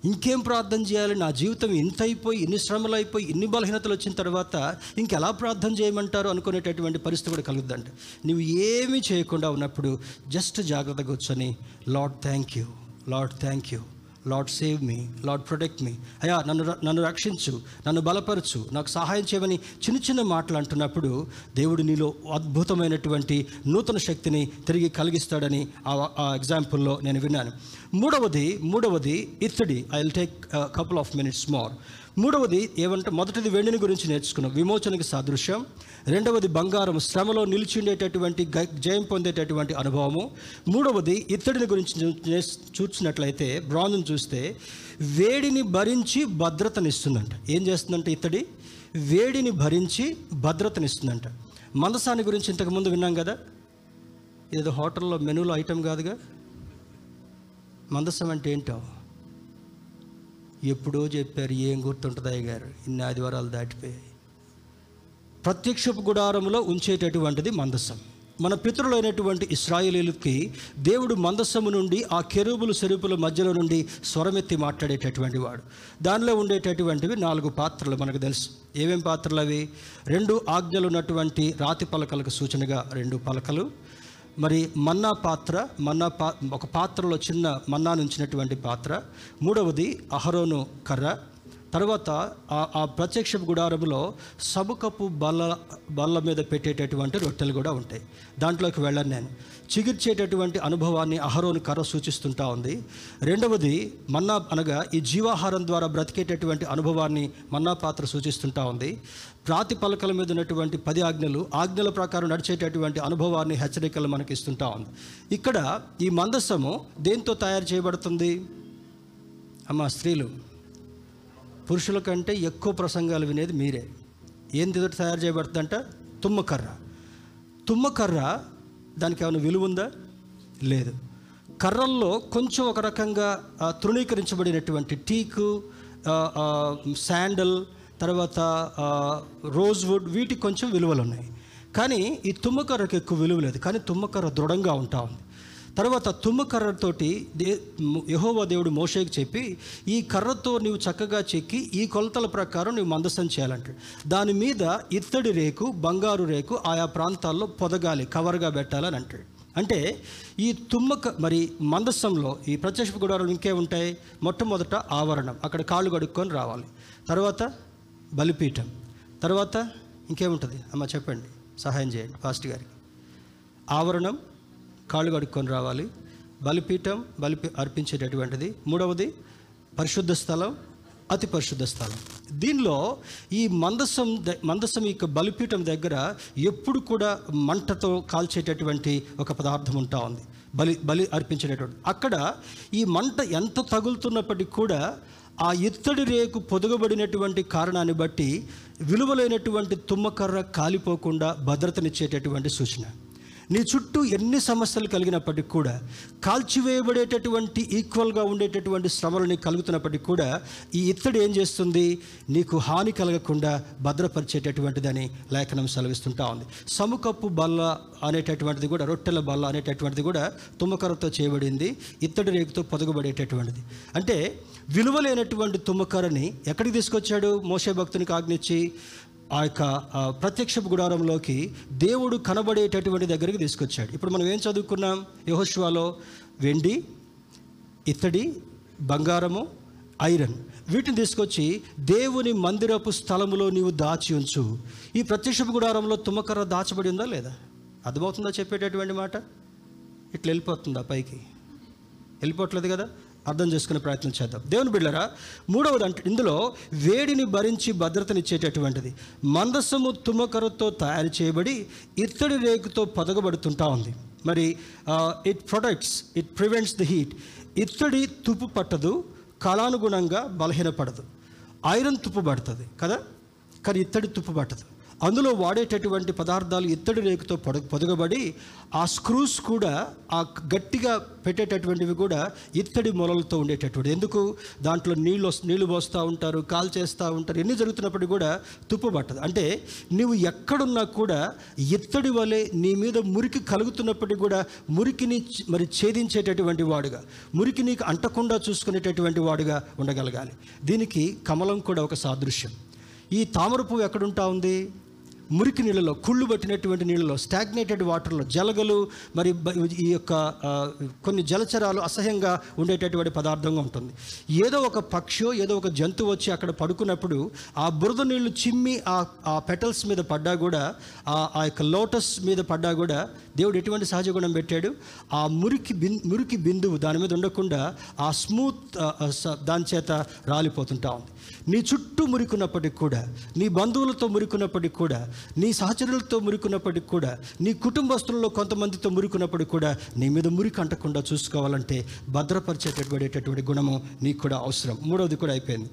ఇంకేం ప్రార్థన చేయాలి, నా జీవితం ఇంత అయిపోయి, ఇన్ని శ్రమలు అయిపోయి, ఇన్ని బలహీనతలు వచ్చిన తర్వాత ఇంకెలా ప్రార్థన చేయమంటారు అనుకునేటటువంటి పరిస్థితి కూడా కలుగుద్దంట. నువ్వు ఏమీ చేయకుండా ఉన్నప్పుడు జస్ట్ జాగ్రత్తగా కూర్చొని, lord thank you, lord thank you, lord save me, lord protect me, అయ్యా నన్ను రక్షించు, నన్ను బలపరచు, నాకు సహాయం చేయమని చిన్న చిన్న మాటలు అంటున్నప్పుడు దేవుడు నీలో అద్భుతమైనటువంటి నూతన శక్తిని తిరిగి కలిగిస్తాడని ఆ ఎగ్జాంపుల్లో నేను విన్నాను. మూడవది ఇత్తడి. I will take couple of minutes more. మూడవది ఏమంటే, మొదటిది వెండిని గురించి నేర్చుకున్నాం, విమోచనకి సాదృశ్యం. రెండవది బంగారం, శ్రమలో నిలిచిండేటటువంటి జయం పొందేటటువంటి అనుభవము. మూడవది ఇత్తడిని గురించి చూసినట్లయితే, బ్రాంజును చూస్తే వేడిని భరించి భద్రతనిస్తుందంట. ఏం చేస్తుందంటే ఇత్తడి వేడిని భరించి భద్రతనిస్తుందంట. మందసాన్ని గురించి ఇంతకుముందు విన్నాం కదా, ఏదో హోటల్లో మెనూలో ఐటెం కాదుగా. మందసం అంటే ఏంటో ఎప్పుడో చెప్పారు, ఏం గుర్తుంటుంది అయ్యగారు, ఇన్ని ఆదివారాలు దాటిపోయాయి. ప్రత్యక్షపు గుడారంలో ఉంచేటటువంటిది మందసం. మన పితృలైనటువంటి ఇశ్రాయేలీలకి దేవుడు మందస్సము నుండి, ఆ కెరూబులు సెరూబుల మధ్యలో నుండి స్వరమెత్తి మాట్లాడేటటువంటి వాడు. దానిలో ఉండేటటువంటివి 4 పాత్రలు మనకు తెలుసు. ఏమేం పాత్రలు అవి? 2 ఆజ్ఞలు ఉన్నటువంటి రాతి పలకలకు సూచనగా 2 పలకలు, మరి మన్నా పాత్ర, ఒక పాత్రలో చిన్న మన్నా నుంచినటువంటి పాత్ర. మూడవది అహరోను కర్ర. తర్వాత ఆ ప్రత్యక్ష గుడారంలో సబుకపు బల్ల మీద పెట్టేటటువంటి రొట్టెలు కూడా ఉంటాయి. దాంట్లోకి వెళ్ళాను నేను. చిగిర్చేటటువంటి అనుభవాన్ని అహరోను కర్ర సూచిస్తుంటా ఉంది. రెండవది మన్నా అనగా ఈ జీవాహారం ద్వారా బ్రతికేటటువంటి అనుభవాన్ని మన్నా పాత్ర సూచిస్తుంటా ఉంది. రాతి పలకల మీద ఉన్నటువంటి 10 ఆజ్ఞలు, ఆజ్ఞల ప్రకారం నడిచేటటువంటి అనుభవాన్ని హెచ్చరికలు మనకి ఇస్తుంటా ఉంది. ఇక్కడ ఈ మందసము దేంతో తయారు చేయబడుతుంది? అమ్మ స్త్రీలు, పురుషుల కంటే ఎక్కువ ప్రసంగాలు వినేది మీరే. ఏంటితో తయారు చేయబడుతుందంట? తుమ్మకర్ర. తుమ్మకర్ర దానికి ఏమైనా విలువ ఉందా? లేదు. కర్రల్లో కొంచెం ఒక రకంగా తృణీకరించబడినటువంటి టీకు, శాండల్, తర్వాత రోజ్వుడ్, వీటికి కొంచెం విలువలు ఉన్నాయి. కానీ ఈ తుమ్మకర్రకు ఎక్కువ విలువ లేదు. కానీ తుమ్మకర్ర దృఢంగా ఉంటా ఉంది. తర్వాత తుమ్మకర్రతోటి యెహోవా దేవుడు మోషేకి చెప్పి, ఈ కర్రతో నీవు చక్కగా చెక్కి ఈ కొలతల ప్రకారం నీవు మందసం చేయాలంట. దాని మీద ఇత్తడి రేకు, బంగారు రేకు ఆయా ప్రాంతాల్లో పొదగాలి, కవర్గా పెట్టాలని అంటాడు. అంటే ఈ మరి మందసంలో ఈ ప్రత్యక్ష గుడారాలు ఇంకేముంటాయి? మొట్టమొదట ఆవరణం, అక్కడ కాళ్ళు కడుక్కొని రావాలి. తర్వాత బలిపీఠం. తర్వాత ఇంకేముంటుంది అమ్మ చెప్పండి, సహాయం చేయండి ఫాస్ట్ గారికి. ఆవరణం, కాళ్ళు కడుక్కొని రావాలి. బలిపీఠం, అర్పించేటటువంటిది. మూడవది పరిశుద్ధ స్థలం, అతి పరిశుద్ధ స్థలం. దీనిలో ఈ మందసం యొక్క బలిపీఠం దగ్గర ఎప్పుడు కూడా మంటతో కాల్చేటటువంటి ఒక పదార్థం ఉంటా ఉంది, బలి అర్పించేటటువంటి. అక్కడ ఈ మంట ఎంత తగులుతున్నప్పటికీ కూడా ఆ ఇత్తడి రేకు పొదగబడినటువంటి కారణాన్ని బట్టి విలువలైనటువంటి తుమ్మకర్ర కాలిపోకుండా భద్రతనిచ్చేటటువంటి సూచన. నీ చుట్టూ ఎన్ని సమస్యలు కలిగినప్పటికీ కూడా, కాల్చివేయబడేటటువంటి ఈక్వల్గా ఉండేటటువంటి శ్రమలు నీకు కలుగుతున్నప్పటికీ కూడా, ఈ ఇత్తడి ఏం చేస్తుంది, నీకు హాని కలగకుండా భద్రపరిచేటటువంటిదని లేఖనం సెలవిస్తుంటా ఉంది. సముకప్పు బల్ల అనేటటువంటిది కూడా, రొట్టెల బల్ల అనేటటువంటిది కూడా తుమ్మకర్రతో చేయబడింది, ఇత్తడి రేకుతో పొదగబడేటటువంటిది. అంటే విలువలేనటువంటి తుమ్మకర్రని ఎక్కడికి తీసుకొచ్చాడు మోషే భక్తునికి ఆజ్ఞించి? ఆ యొక్క ప్రత్యక్ష గుడారంలోకి, దేవుడు కనబడేటటువంటి దగ్గరికి తీసుకొచ్చాడు. ఇప్పుడు మనం ఏం చదువుకున్నాం? యెహోషువలో వెండి, ఇత్తడి, బంగారము, ఐరన్ వీటిని తీసుకొచ్చి దేవుని మందిరపు స్థలములో నీవు దాచి ఉంచు. ఈ ప్రత్యక్ష గుడారంలో తుమ్మకర్ర దాచబడి ఉందా లేదా? అర్థమవుతుందా చెప్పేటటువంటి మాట? ఇట్లా వెళ్ళిపోతుందా? పైకి వెళ్ళిపోవట్లేదు కదా. అర్థం చేసుకునే ప్రయత్నం చేద్దాం దేవుని బిడ్డలారా. మూడవది అంటే ఇందులో వేడిని భరించి భద్రతనిచ్చేటటువంటిది. మందసము తుమ్మకర్రతో తయారు చేయబడి ఇత్తడి రేకుతో పొదగబడుతుంటా ఉంది. మరి ఇట్ ప్రివెంట్స్ ది హీట్. ఇత్తడి తుప్పు పట్టదు, కాలానుగుణంగా బలహీనపడదు. ఐరన్ తుప్పు పడుతుంది కదా, కానీ ఇత్తడి తుప్పు పట్టదు. అందులో వాడేటటువంటి పదార్థాలు ఇత్తడి రేకుతో పొదగబడి ఆ స్క్రూస్ కూడా, ఆ గట్టిగా పెట్టేటటువంటివి కూడా ఇత్తడి మొలలతో ఉండేటటువంటి. ఎందుకు? దాంట్లో నీళ్లు పోస్తూ ఉంటారు, కాల్ చేస్తూ ఉంటారు, ఎన్ని జరుగుతున్నప్పటికీ కూడా తుప్పు పట్టదు. అంటే నువ్వు ఎక్కడున్నా కూడా ఇత్తడి వలె నీ మీద మురికి కలుగుతున్నప్పటికీ కూడా మురికిని మరి ఛేదించేటటువంటి వాడుగా, మురికి నీకు అంటకుండా చూసుకునేటటువంటి వాడుగా ఉండగలగాలి. దీనికి కమలం కూడా ఒక సాదృశ్యం. ఈ తామర పువ్వు ఎక్కడుంటా ఉంది? మురికి నీళ్ళలో, కుళ్ళు పట్టినటువంటి నీళ్ళలో, స్టాగ్నేటెడ్ వాటర్లో, జలగలు, మరి ఈ యొక్క కొన్ని జలచరాలు అసహ్యంగా ఉండేటటువంటి పదార్థంగా ఉంటుంది. ఏదో ఒక పక్షో ఏదో ఒక జంతువు వచ్చి అక్కడ పడుకున్నప్పుడు ఆ బురద నీళ్లు చిమ్మి ఆ పెటల్స్ మీద పడ్డా కూడా, ఆ యొక్క లోటస్ మీద పడ్డా కూడా, దేవుడు ఎటువంటి సహజ గుణం పెట్టాడు, ఆ మురికి బిందువు దాని మీద ఉండకుండా ఆ స్మూత్ దాని చేత రాలిపోతుంటా ఉంది. నీ చుట్టూ మురికున్నప్పటికి కూడా, నీ బంధువులతో మురికున్నప్పటికి కూడా, నీ సహచరులతో మురికున్నప్పటికి కూడా, నీ కుటుంబస్తులలో కొంతమందితో మురికున్నప్పటికి కూడా, నీ మీద మురికి అంటకుండా చూసుకోవాలంటే భద్రపరిచేటటువంటి గుణము నీకు కూడా అవసరం. మూడవది కూడా అయిపోయింది.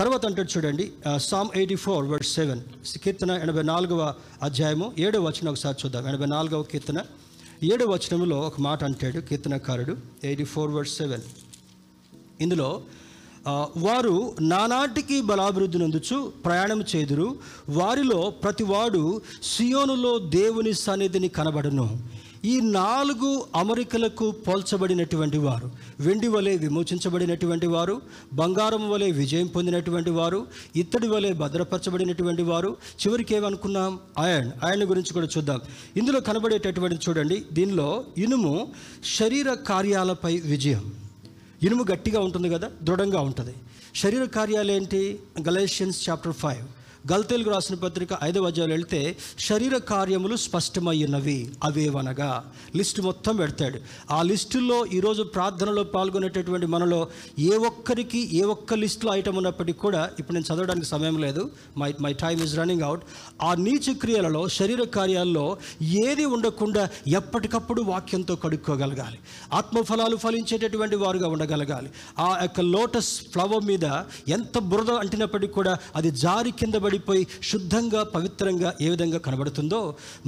తర్వాత అంటాడు చూడండి, సామ్ 84:7, కీర్తన 84వ అధ్యాయము 7వ వచనం ఒకసారి చూద్దాం. 84వ కీర్తన 7వ వచనంలో ఒక మాట అంటాడు కీర్తనకారుడు. 84:7, ఇందులో వారు నానాటికి బలాభివృద్ధి నందుచు ప్రయాణం చేదురు, వారిలో ప్రతివాడు సియోనులో దేవుని సన్నిధిని కనబడను. ఈ 4 అమరికలకు పోల్చబడినటువంటి వారు, వెండి వలె విమోచించబడినటువంటి వారు, బంగారం వలె విజయం పొందినటువంటి వారు, ఇత్తడి వలె భద్రపరచబడినటువంటి వారు, చివరికి ఏమనుకున్నాం? ఐరన్ గురించి కూడా చూద్దాం. ఇందులో కనబడేటటువంటి చూడండి, దీనిలో ఇనుము శరీర కార్యాలపై విజయం. ఇనుము గట్టిగా ఉంటుంది కదా, దృఢంగా ఉంటుంది. శరీర కార్యాలు ఏంటి? Galatians 5, గల్తీయులకు రాసిన పత్రిక 5వ అధ్యాయం వెళితే శరీర కార్యములు స్పష్టమయ్యున్నవి, అవేవనగా లిస్టు మొత్తం పెడతాడు. ఆ లిస్టులో ఈరోజు ప్రార్థనలో పాల్గొనేటటువంటి మనలో ఏ ఒక్కరికి ఏ ఒక్క లిస్టులో ఐటమ్ ఉన్నప్పటికీ కూడా, ఇప్పుడు నేను చదవడానికి సమయం లేదు, my time is running out. ఆ నీచ క్రియలలో, శరీర కార్యాల్లో ఏది ఉండకుండా ఎప్పటికప్పుడు వాక్యంతో కడుక్కోగలగాలి, ఆత్మఫలాలు ఫలించేటటువంటి వారుగా ఉండగలగాలి. ఆ యొక్క లోటస్ ఫ్లవర్ మీద ఎంత బురద అంటినప్పటికీ కూడా అది జారి కింద పడిపోయి శుద్ధంగా పవిత్రంగా ఏ విధంగా కనబడుతుందో,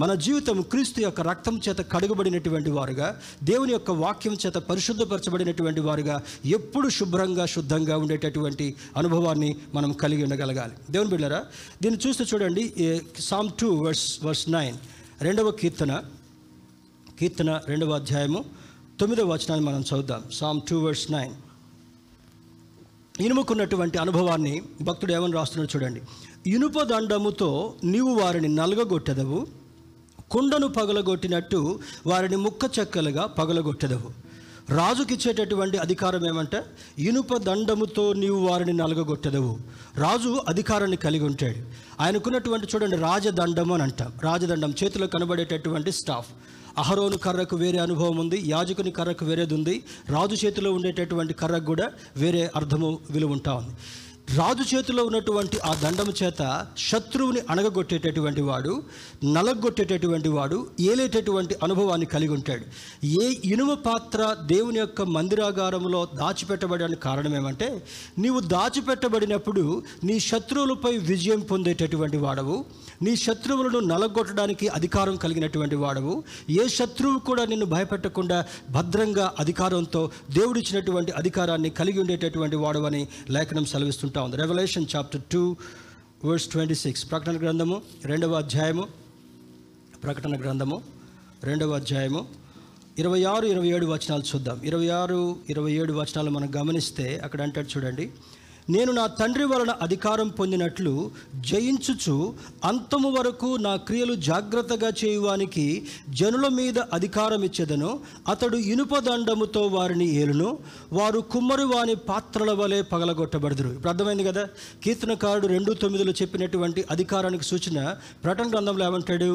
మన జీవితం క్రీస్తు యొక్క రక్తం చేత కడుగబడినటువంటి వారుగా, దేవుని యొక్క వాక్యం చేత పరిశుద్ధపరచబడినటువంటి వారుగా ఎప్పుడు శుభ్రంగా శుద్ధంగా ఉండేటటువంటి అనుభవాన్ని మనం కలిగి ఉండగలగాలి. దేవుని బిడ్డలారా, దీన్ని చూస్తే చూడండి, Psalm 2:9, 2వ కీర్తన 2వ అధ్యాయము 9వ వచనాన్ని మనం చదువుదాం. Psalm 2:9, ఇనుముకున్నటువంటి అనుభవాన్ని భక్తుడు ఏమని రాస్తున్నాడు చూడండి. ఇనుప దండముతో నీవు వారిని నలగగొట్టెదవు, కుండను పగలగొట్టినట్టు వారిని ముక్క చెక్కలుగా పగలగొట్టెదవు. రాజుకిచ్చేటటువంటి అధికారం ఏమంట? ఇనుప దండముతో నీవు వారిని నలగగొట్టెదవు. రాజు అధికారాన్ని కలిగి ఉంటాడు. ఆయనకున్నటువంటి చూడండి, రాజదండం అని అంటాం. రాజదండం చేతిలో కనబడేటటువంటి స్టాఫ్. అహరోను కర్రకు వేరే అనుభవం ఉంది, యాజకుని కర్రకు వేరేది ఉంది, రాజు చేతిలో ఉండేటటువంటి కర్రకు కూడా వేరే అర్థము విలువ ఉంటా ఉంది. రాజు చేతిలో ఉన్నటువంటి ఆ దండము చేత శత్రువుని అణగొట్టేటటువంటి వాడు, నలగొట్టేటటువంటి వాడు, ఏలేటటువంటి అనుభవాన్ని కలిగి ఉంటాడు. ఏ ఇనుమ పాత్ర దేవుని యొక్క మందిరాగారంలో దాచిపెట్టబడడానికి కారణమేమంటే, నీవు దాచిపెట్టబడినప్పుడు నీ శత్రువులపై విజయం పొందేటటువంటి వాడవు, నీ శత్రువులను నలగొట్టడానికి అధికారం కలిగినటువంటి వాడవు, ఏ శత్రువు కూడా నిన్ను భయపెట్టకుండా భద్రంగా అధికారంతో దేవుడిచ్చినటువంటి అధికారాన్ని కలిగి ఉండేటటువంటి వాడవు అని లేఖనం సెలవిస్తుంటా ఉంది. రెవల్యూషన్ చాప్టర్ 2:26, ప్రకటన గ్రంథము రెండవ అధ్యాయము 26-27 వచనాలు చూద్దాం. 26-27 వచనాలు మనం గమనిస్తే అక్కడ అంటాడు, చూడండి, నేను నా తండ్రి వలన అధికారం పొందినట్లు జయించుచు అంతము వరకు నా క్రియలు జాగ్రత్తగా చేయువానికి జనుల మీద అధికారం ఇచ్చేదను. అతడు ఇనుప దండముతో వారిని ఏలును, వారు కుమ్మరి వాని పాత్రల వలె పగలగొట్టబడదురు. ఇప్పుడు అర్థమైంది కదా, కీర్తనకారుడు 2:9 చెప్పినటువంటి అధికారానికి సూచన ప్రకటన గ్రంథంలో ఏమంటాడు,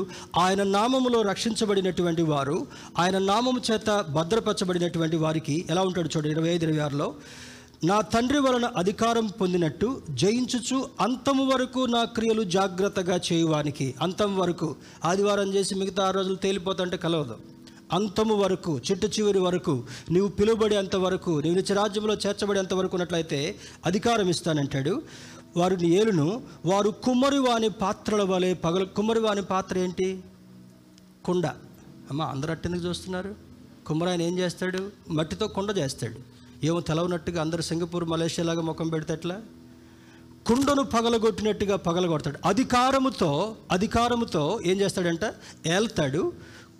ఆయన నామములో రక్షించబడినటువంటి వారు, ఆయన నామము చేత భద్రపరచబడినటువంటి వారికి ఎలా ఉంటాడు చూడండి, 25-26లో నా తండ్రి వలన అధికారం పొందినట్టు జయించుచు అంతము వరకు నా క్రియలు జాగ్రత్తగా చేయువానికి. అంతం వరకు ఆదివారం చేసి మిగతా 6 రోజులు తేలిపోతుంటే కలవదు. అంతము వరకు, చిట్ట చివరి వరకు, నీవు పిలువబడేంత వరకు, నీవు నిత్యరాజ్యంలో చేర్చబడేంత వరకు ఉన్నట్లయితే అధికారం ఇస్తానంటాడు. వారిని ఏలును, వారు కుమ్మరివాని పాత్రల వలె పగల. కుమ్మరివాని పాత్ర ఏంటి? కుండ. అమ్మ అందరూ అట్టెందుకు చూస్తున్నారు? కుమ్మరాయన ఏం చేస్తాడు? మట్టితో కుండ చేస్తాడు. ఏమో తెలవనట్టుగా అందరూ సింగపూర్, మలేషియా లాగా ముఖం పెడితేట్లా కుండను పగలగొట్టినట్టుగా పగలగొడతాడు. అధికారముతో ఏం చేస్తాడంట? ఏల్తాడు.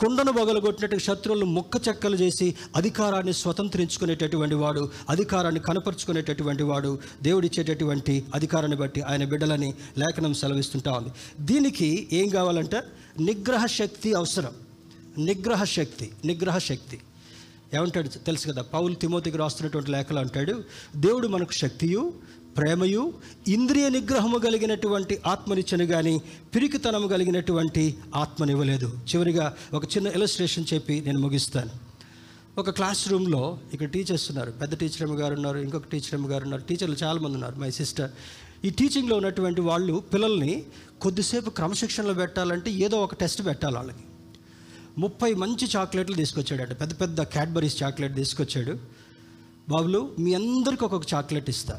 కుండను పగలగొట్టినట్టుగా శత్రువులను ముక్క చెక్కలు చేసి అధికారాన్ని స్వతంత్రించుకునేటటువంటి వాడు, అధికారాన్ని కనపరుచుకునేటటువంటి వాడు దేవుడిచ్చేటటువంటి అధికారాన్ని బట్టి ఆయన బిడ్డలని లేఖనం సెలవిస్తుంటా ఉంది. దీనికి ఏం కావాలంట? నిగ్రహశక్తి అవసరం. నిగ్రహశక్తి ఏమంటాడు తెలుసు కదా, పౌలు తిమోతికి రాస్తున్నటువంటి లేఖలు అంటాడు, దేవుడు మనకు శక్తియు ప్రేమయు ఇంద్రియ నిగ్రహము కలిగినటువంటి ఆత్మనిచ్చను కానీ పిరికితనము కలిగినటువంటి ఆత్మనివ్వలేదు. చివరిగా ఒక చిన్న ఇలస్ట్రేషన్ చెప్పి నేను ముగిస్తాను. ఒక క్లాస్ రూమ్లో ఇక్కడ టీచర్స్ ఉన్నారు, పెద్ద టీచర్ అమ్మగారు ఉన్నారు, ఇంకొక టీచర్ అమ్మగారు ఉన్నారు, టీచర్లు చాలామంది ఉన్నారు, మై సిస్టర్. ఈ టీచింగ్లో ఉన్నటువంటి వాళ్ళు పిల్లల్ని కొద్దిసేపు క్రమశిక్షణలో పెట్టాలంటే ఏదో ఒక టెస్ట్ పెట్టాలి. వాళ్ళకి 30 మంచి చాక్లెట్లు తీసుకొచ్చాడట, పెద్ద పెద్ద క్యాడ్బరీస్ చాక్లెట్ తీసుకొచ్చాడు. బాబులు, మీ అందరికి ఒక్కొక్క చాక్లెట్ ఇస్తా,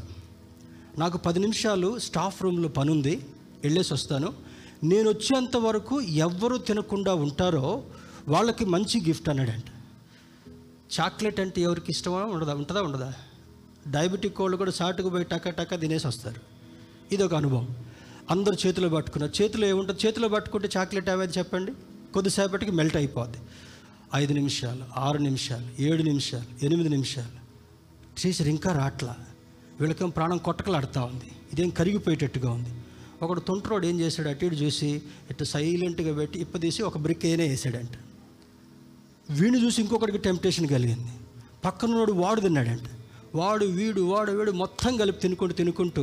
నాకు 10 నిమిషాలు స్టాఫ్ రూమ్లో పని ఉంది, వెళ్ళేసి వస్తాను, నేను వచ్చేంత వరకు ఎవ్వరూ తినకుండా ఉంటారో వాళ్ళకి మంచి గిఫ్ట్ అన్నాడంట. చాక్లెట్ అంటే ఎవరికి ఇష్టమో ఉండదా? డయాబెటిక్ వాళ్ళు కూడా సాటుకు పోయి టక్క టక్క తినేసి వస్తారు. ఇది ఒక అనుభవం. అందరు చేతిలో పట్టుకున్నారు. చేతిలో ఏముంటుంది? చేతిలో పట్టుకుంటే చాక్లెట్ ఏమైంది చెప్పండి? కొద్దిసేపటికి మెల్ట్ అయిపోద్ది. 5 నిమిషాలు, 6 నిమిషాలు, 7 నిమిషాలు, 8 నిమిషాలు. టీచర్ ఇంకా రాట్లా, వీళ్ళకేం ప్రాణం కొట్టకలాడుతూ ఉంది, ఇదేం కరిగిపోయేటట్టుగా ఉంది. ఒకడు తొంటరోడు ఏం చేశాడు, అటు ఇటు చూసి ఇట్లా సైలెంట్గా పెట్టి ఇప్పదీసి ఒక బ్రిక్ అయినా వేసాడంట. వీడిని చూసి ఇంకొకటికి టెంప్టేషన్ కలిగింది, పక్కనోడు వాడు తిన్నాడంట. వాడు వీడు మొత్తం కలిపి తినుకుంటూ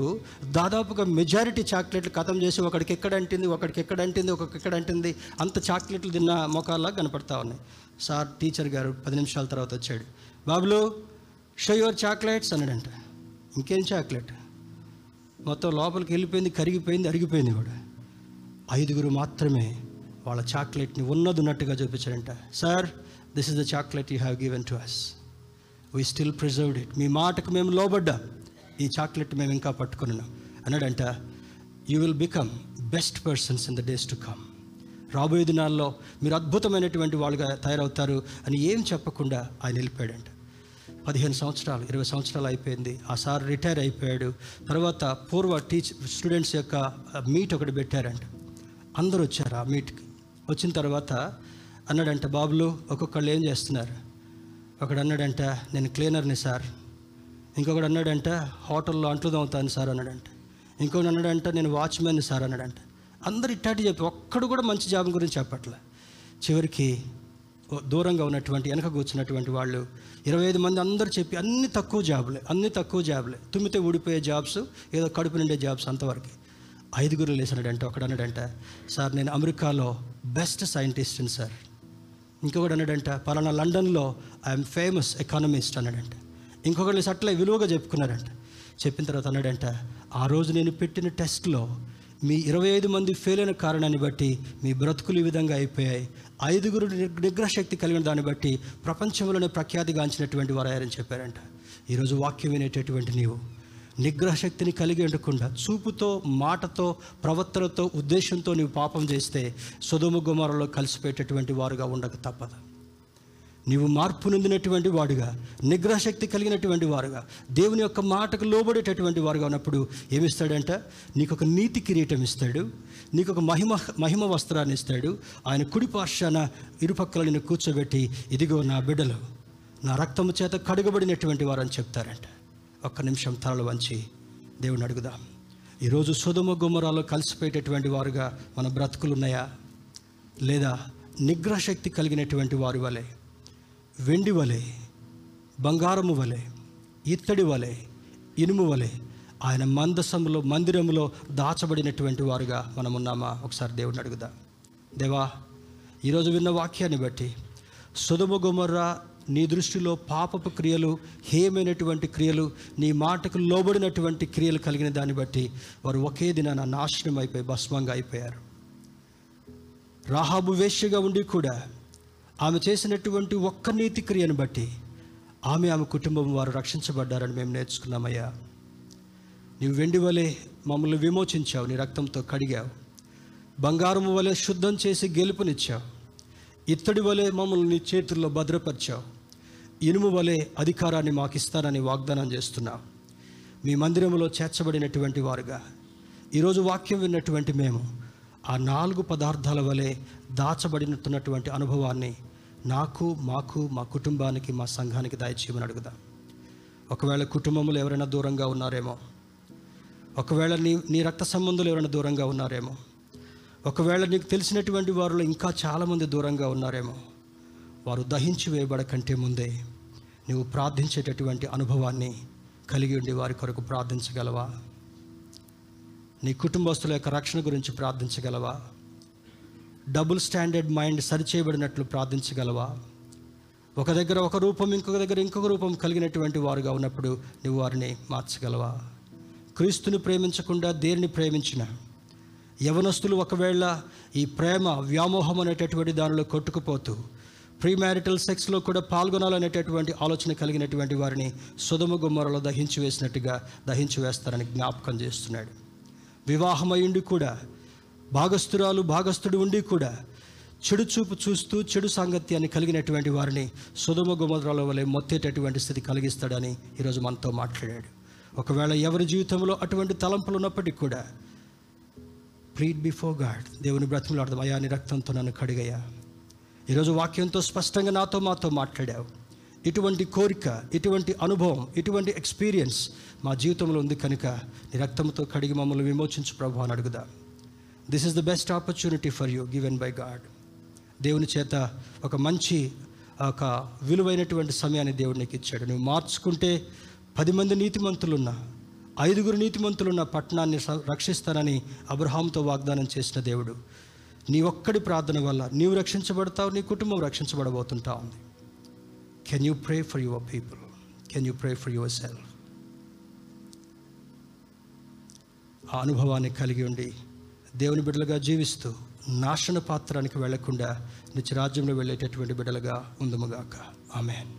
దాదాపుగా మెజారిటీ చాక్లెట్లు ఖతం చేసి ఒకడికి ఎక్కడంటింది అంత చాక్లెట్లు తిన్న మొఖాల్లా కనపడతా ఉన్నాయి. సార్, టీచర్ గారు 10 నిమిషాల తర్వాత వచ్చాడు. బాబులు, షో యువర్ చాక్లెట్స్ అన్నాడంట. ఇంకేం చాక్లెట్? మొత్తం లోపలికి వెళ్ళిపోయింది, కరిగిపోయింది, అరిగిపోయింది కూడా. 5 మాత్రమే వాళ్ళ చాక్లెట్ని ఉన్నదిన్నట్టుగా చూపించారంట. Sir, this is the chocolate you have given to us, we still preserved it. మీ మాటకు మేము లోబడ్డాం, ఈ చాక్లెట్ మేము ఇంకా పట్టుకున్నాం అన్నాడంట. You will become best persons in the days to come. రాబోయే దినాల్లో మీరు అద్భుతమైనటువంటి వాళ్ళుగా తయారవుతారు అని ఏం చెప్పకుండా ఆయన వెళ్ళిపోయాడంట. 15 సంవత్సరాలు, 20 సంవత్సరాలు అయిపోయింది. ఆ సార్ రిటైర్ అయిపోయాడు. తర్వాత పూర్వ స్టూడెంట్స్ యొక్క మీట్ ఒకటి పెట్టారంట. అందరూ వచ్చారు. ఆ మీట్కి వచ్చిన తర్వాత అన్నాడంట, బాబులు ఒక్కొక్కళ్ళు ఏం చేస్తున్నారు? ఒకడు అన్నాడంట, నేను క్లీనర్ని సార్. ఇంకొకడు అన్నాడంట, హోటల్లో అంట్లు తోముతాను సార్ అన్నాడంట. ఇంకొకడు అన్నాడంట, నేను వాచ్మెన్ సార్ అన్నాడంట. అందరు ఇట్టాటి చెప్పి ఒక్కడు కూడా మంచి జాబ్ గురించి చెప్పట్లే. చివరికి దూరంగా ఉన్నటువంటి, వెనక కూర్చున్నటువంటి వాళ్ళు 25 మంది అందరూ చెప్పి అన్నీ తక్కువ జాబులే, తుమ్మితే ఊడిపోయే జాబ్స్, ఏదో కడుపు నిండే జాబ్స్ అంతవరకు. 5 లేసాడంట. ఒకడు అన్నాడంట, సార్ నేను అమెరికాలో బెస్ట్ సైంటిస్ట్ని సార్. ఇంకొకటి అన్నాడంట, పలానా లండన్లో ఐఎమ్ ఫేమస్ ఎకానమిస్ట్ అన్నాడంట. ఇంకొకటి అట్లా విలువగా చెప్పుకున్నారంట. చెప్పిన తర్వాత అన్నాడంట, ఆ రోజు నేను పెట్టిన టెస్ట్లో మీ 25 మంది ఫెయిల్ అయిన కారణాన్ని బట్టి మీ బ్రతుకులు ఈ విధంగా అయిపోయాయి. 5గురు నిగ్రహశక్తి కలిగిన దాన్ని బట్టి ప్రపంచంలోనే ప్రఖ్యాతిగాంచినటువంటి వారని చెప్పారంట. ఈరోజు వాక్యం వినేటటువంటి నీవు నిగ్రహశక్తిని కలిగి ఉండకుండా చూపుతో, మాటతో, ప్రవర్తనతో, ఉద్దేశంతో నీవు పాపం చేస్తే సొదొమ గొమొరలో కలిసిపోయేటటువంటి వారుగా ఉండక తప్పదు. నీవు మార్పు నొందినటువంటి వాడుగా, నిగ్రహశక్తి కలిగినటువంటి వారుగా, దేవుని యొక్క మాటకు లోబడేటటువంటి వారుగా ఉన్నప్పుడు ఏమిస్తాడంట? నీకు ఒక నీతి కిరీటం ఇస్తాడు, నీకు ఒక మహిమ వస్త్రాన్ని ఇస్తాడు. ఆయన కుడి పార్శ్వాన ఇరుపక్కల నిన్ను కూర్చోబెట్టి, ఇదిగో నా బిడ్డలు, నా రక్తము చేత కడుగబడినటువంటి వారు అని చెప్తారంట. ఒక్క నిమిషం తలలు వంచి దేవుని అడుగుదాం. ఈరోజు సొదొమ గొమొరలో కలిసిపోయేటటువంటి వారుగా మన బ్రతుకులు ఉన్నాయా లేదా? నిగ్రహశక్తి కలిగినటువంటి వారి వలె, వెండి వలె, బంగారము వలె, ఇత్తడి వలె, ఇనుము వలె ఆయన మందసములో, మందిరములో దాచబడినటువంటి వారుగా మనం ఉన్నామా? ఒకసారి దేవుని అడుగుదాం. దేవా, ఈరోజు విన్న వాక్యాన్ని బట్టి సొదొమ గొమొర నీ దృష్టిలో పాపపు క్రియలు, హేయమైనటువంటి క్రియలు, నీ మాటకు లోబడినటువంటి క్రియలు కలిగిన దాన్ని బట్టి వారు ఒకే దినాన నాశనం అయిపోయి భస్మంగా అయిపోయారు. రాహాబు వేశ్యగా ఉండి కూడా ఆమె చేసినటువంటి ఒక్క నీతి క్రియను బట్టి ఆమె కుటుంబం వారు రక్షించబడ్డారని మేము నేర్చుకున్నామయ్యా. నీవు వెండి వలె మమ్మల్ని విమోచించావు, నీ రక్తంతో కడిగావు. బంగారం వలె శుద్ధం చేసి గెలుపునిచ్చావు. ఇత్తడి వలె మమ్మల్ని నీ చేతుల్లో భద్రపరిచావు. ఇనుము వలె అధికారాన్ని మాకు ఇస్తానని వాగ్దానం చేస్తున్నావు. మీ మందిరంలో చేర్చబడినటువంటి వారుగా ఈరోజు వాక్యం విన్నటువంటి మేము ఆ 4 పదార్థాల వలె దాచబడినటువంటి అనుభవాన్ని నాకు, మా కుటుంబానికి, మా సంఘానికి దయచేయమని అడుగుదాం. ఒకవేళ కుటుంబంలో ఎవరైనా దూరంగా ఉన్నారేమో, ఒకవేళ నీ రక్త సంబంధులు ఎవరైనా దూరంగా ఉన్నారేమో, ఒకవేళ నీకు తెలిసినటువంటి వారిలో ఇంకా చాలామంది దూరంగా ఉన్నారేమో, వారు దహించి వేయబడకంటే ముందే నువ్వు ప్రార్థించేటటువంటి అనుభవాన్ని కలిగి ఉండి వారి కొరకు ప్రార్థించగలవా? నీ కుటుంబస్తుల యొక్క రక్షణ గురించి ప్రార్థించగలవా? డబుల్ స్టాండర్డ్ మైండ్ సరిచేయబడినట్లు ప్రార్థించగలవా? ఒక దగ్గర ఒక రూపం, ఇంకొక దగ్గర ఇంకొక రూపం కలిగినటువంటి వారుగా ఉన్నప్పుడు నువ్వు వారిని మార్చగలవా? క్రీస్తుని ప్రేమించకుండా దేనిని ప్రేమించినా, యవనస్తులు ఒకవేళ ఈ ప్రేమ వ్యామోహం అనేటటువంటి దానిలో కొట్టుకుపోతూ ప్రీ మ్యారిటల్ సెక్స్లో కూడా పాల్గొనాలనేటటువంటి ఆలోచన కలిగినటువంటి వారిని సొదొమ గొమొరలో దహించి వేసినట్టుగా దహించి వేస్తారని జ్ఞాపకం చేస్తున్నాడు. వివాహమయ్యుండి కూడా, భాగస్థుడు ఉండి కూడా చెడు చూపు చూస్తూ చెడు సాంగత్యాన్ని కలిగినటువంటి వారిని సొదొమ గొమొరల వలె మొత్తేటటువంటి స్థితి కలిగిస్తాడని ఈరోజు మనతో మాట్లాడాడు. ఒకవేళ ఎవరి జీవితంలో అటువంటి తలంపులు ఉన్నప్పటికీ కూడా ప్లీడ్ బిఫోర్ గాడ్, దేవుని బ్రతిమలాడదాం. అయ్యా, నీ రక్తంతో నన్ను కడిగయ్యా. ఈరోజు వాక్యంతో స్పష్టంగా నాతో, మాతో మాట్లాడావు. ఇటువంటి కోరిక, ఇటువంటి అనుభవం, ఇటువంటి ఎక్స్పీరియన్స్ మా జీవితంలో ఉంది కనుక నీ రక్తంతో కడిగి మమ్మల్ని విమోచించు ప్రభు అని అడుగుదా. This is the best opportunity for you given by God. దేవుని చేత ఒక మంచి, ఒక విలువైనటువంటి సమయాన్ని దేవుడు నీకు ఇచ్చాడు. నువ్వు మార్చుకుంటే 10 మంది నీతిమంతులున్నా, 5గురు నీతిమంతులున్న పట్టణాన్ని రక్షిస్తానని అబ్రహాంతో వాగ్దానం చేసిన దేవుడు నీ ఒక్కడి ప్రార్థన వల్ల నీవు రక్షించబడతావు, నీ కుటుంబం రక్షించబడబోతుంటా ఉంది. Can you pray for your people? Can you pray for yourself? ఆ అనుభవాన్ని కలిగి ఉండి దేవుని బిడ్డలుగా జీవిస్తూ నాశన పాత్రానికి వెళ్లకుండా నిత్య రాజ్యంలో వెళ్ళేటటువంటి బిడ్డలుగా ఉందముగాక. ఆమేన్.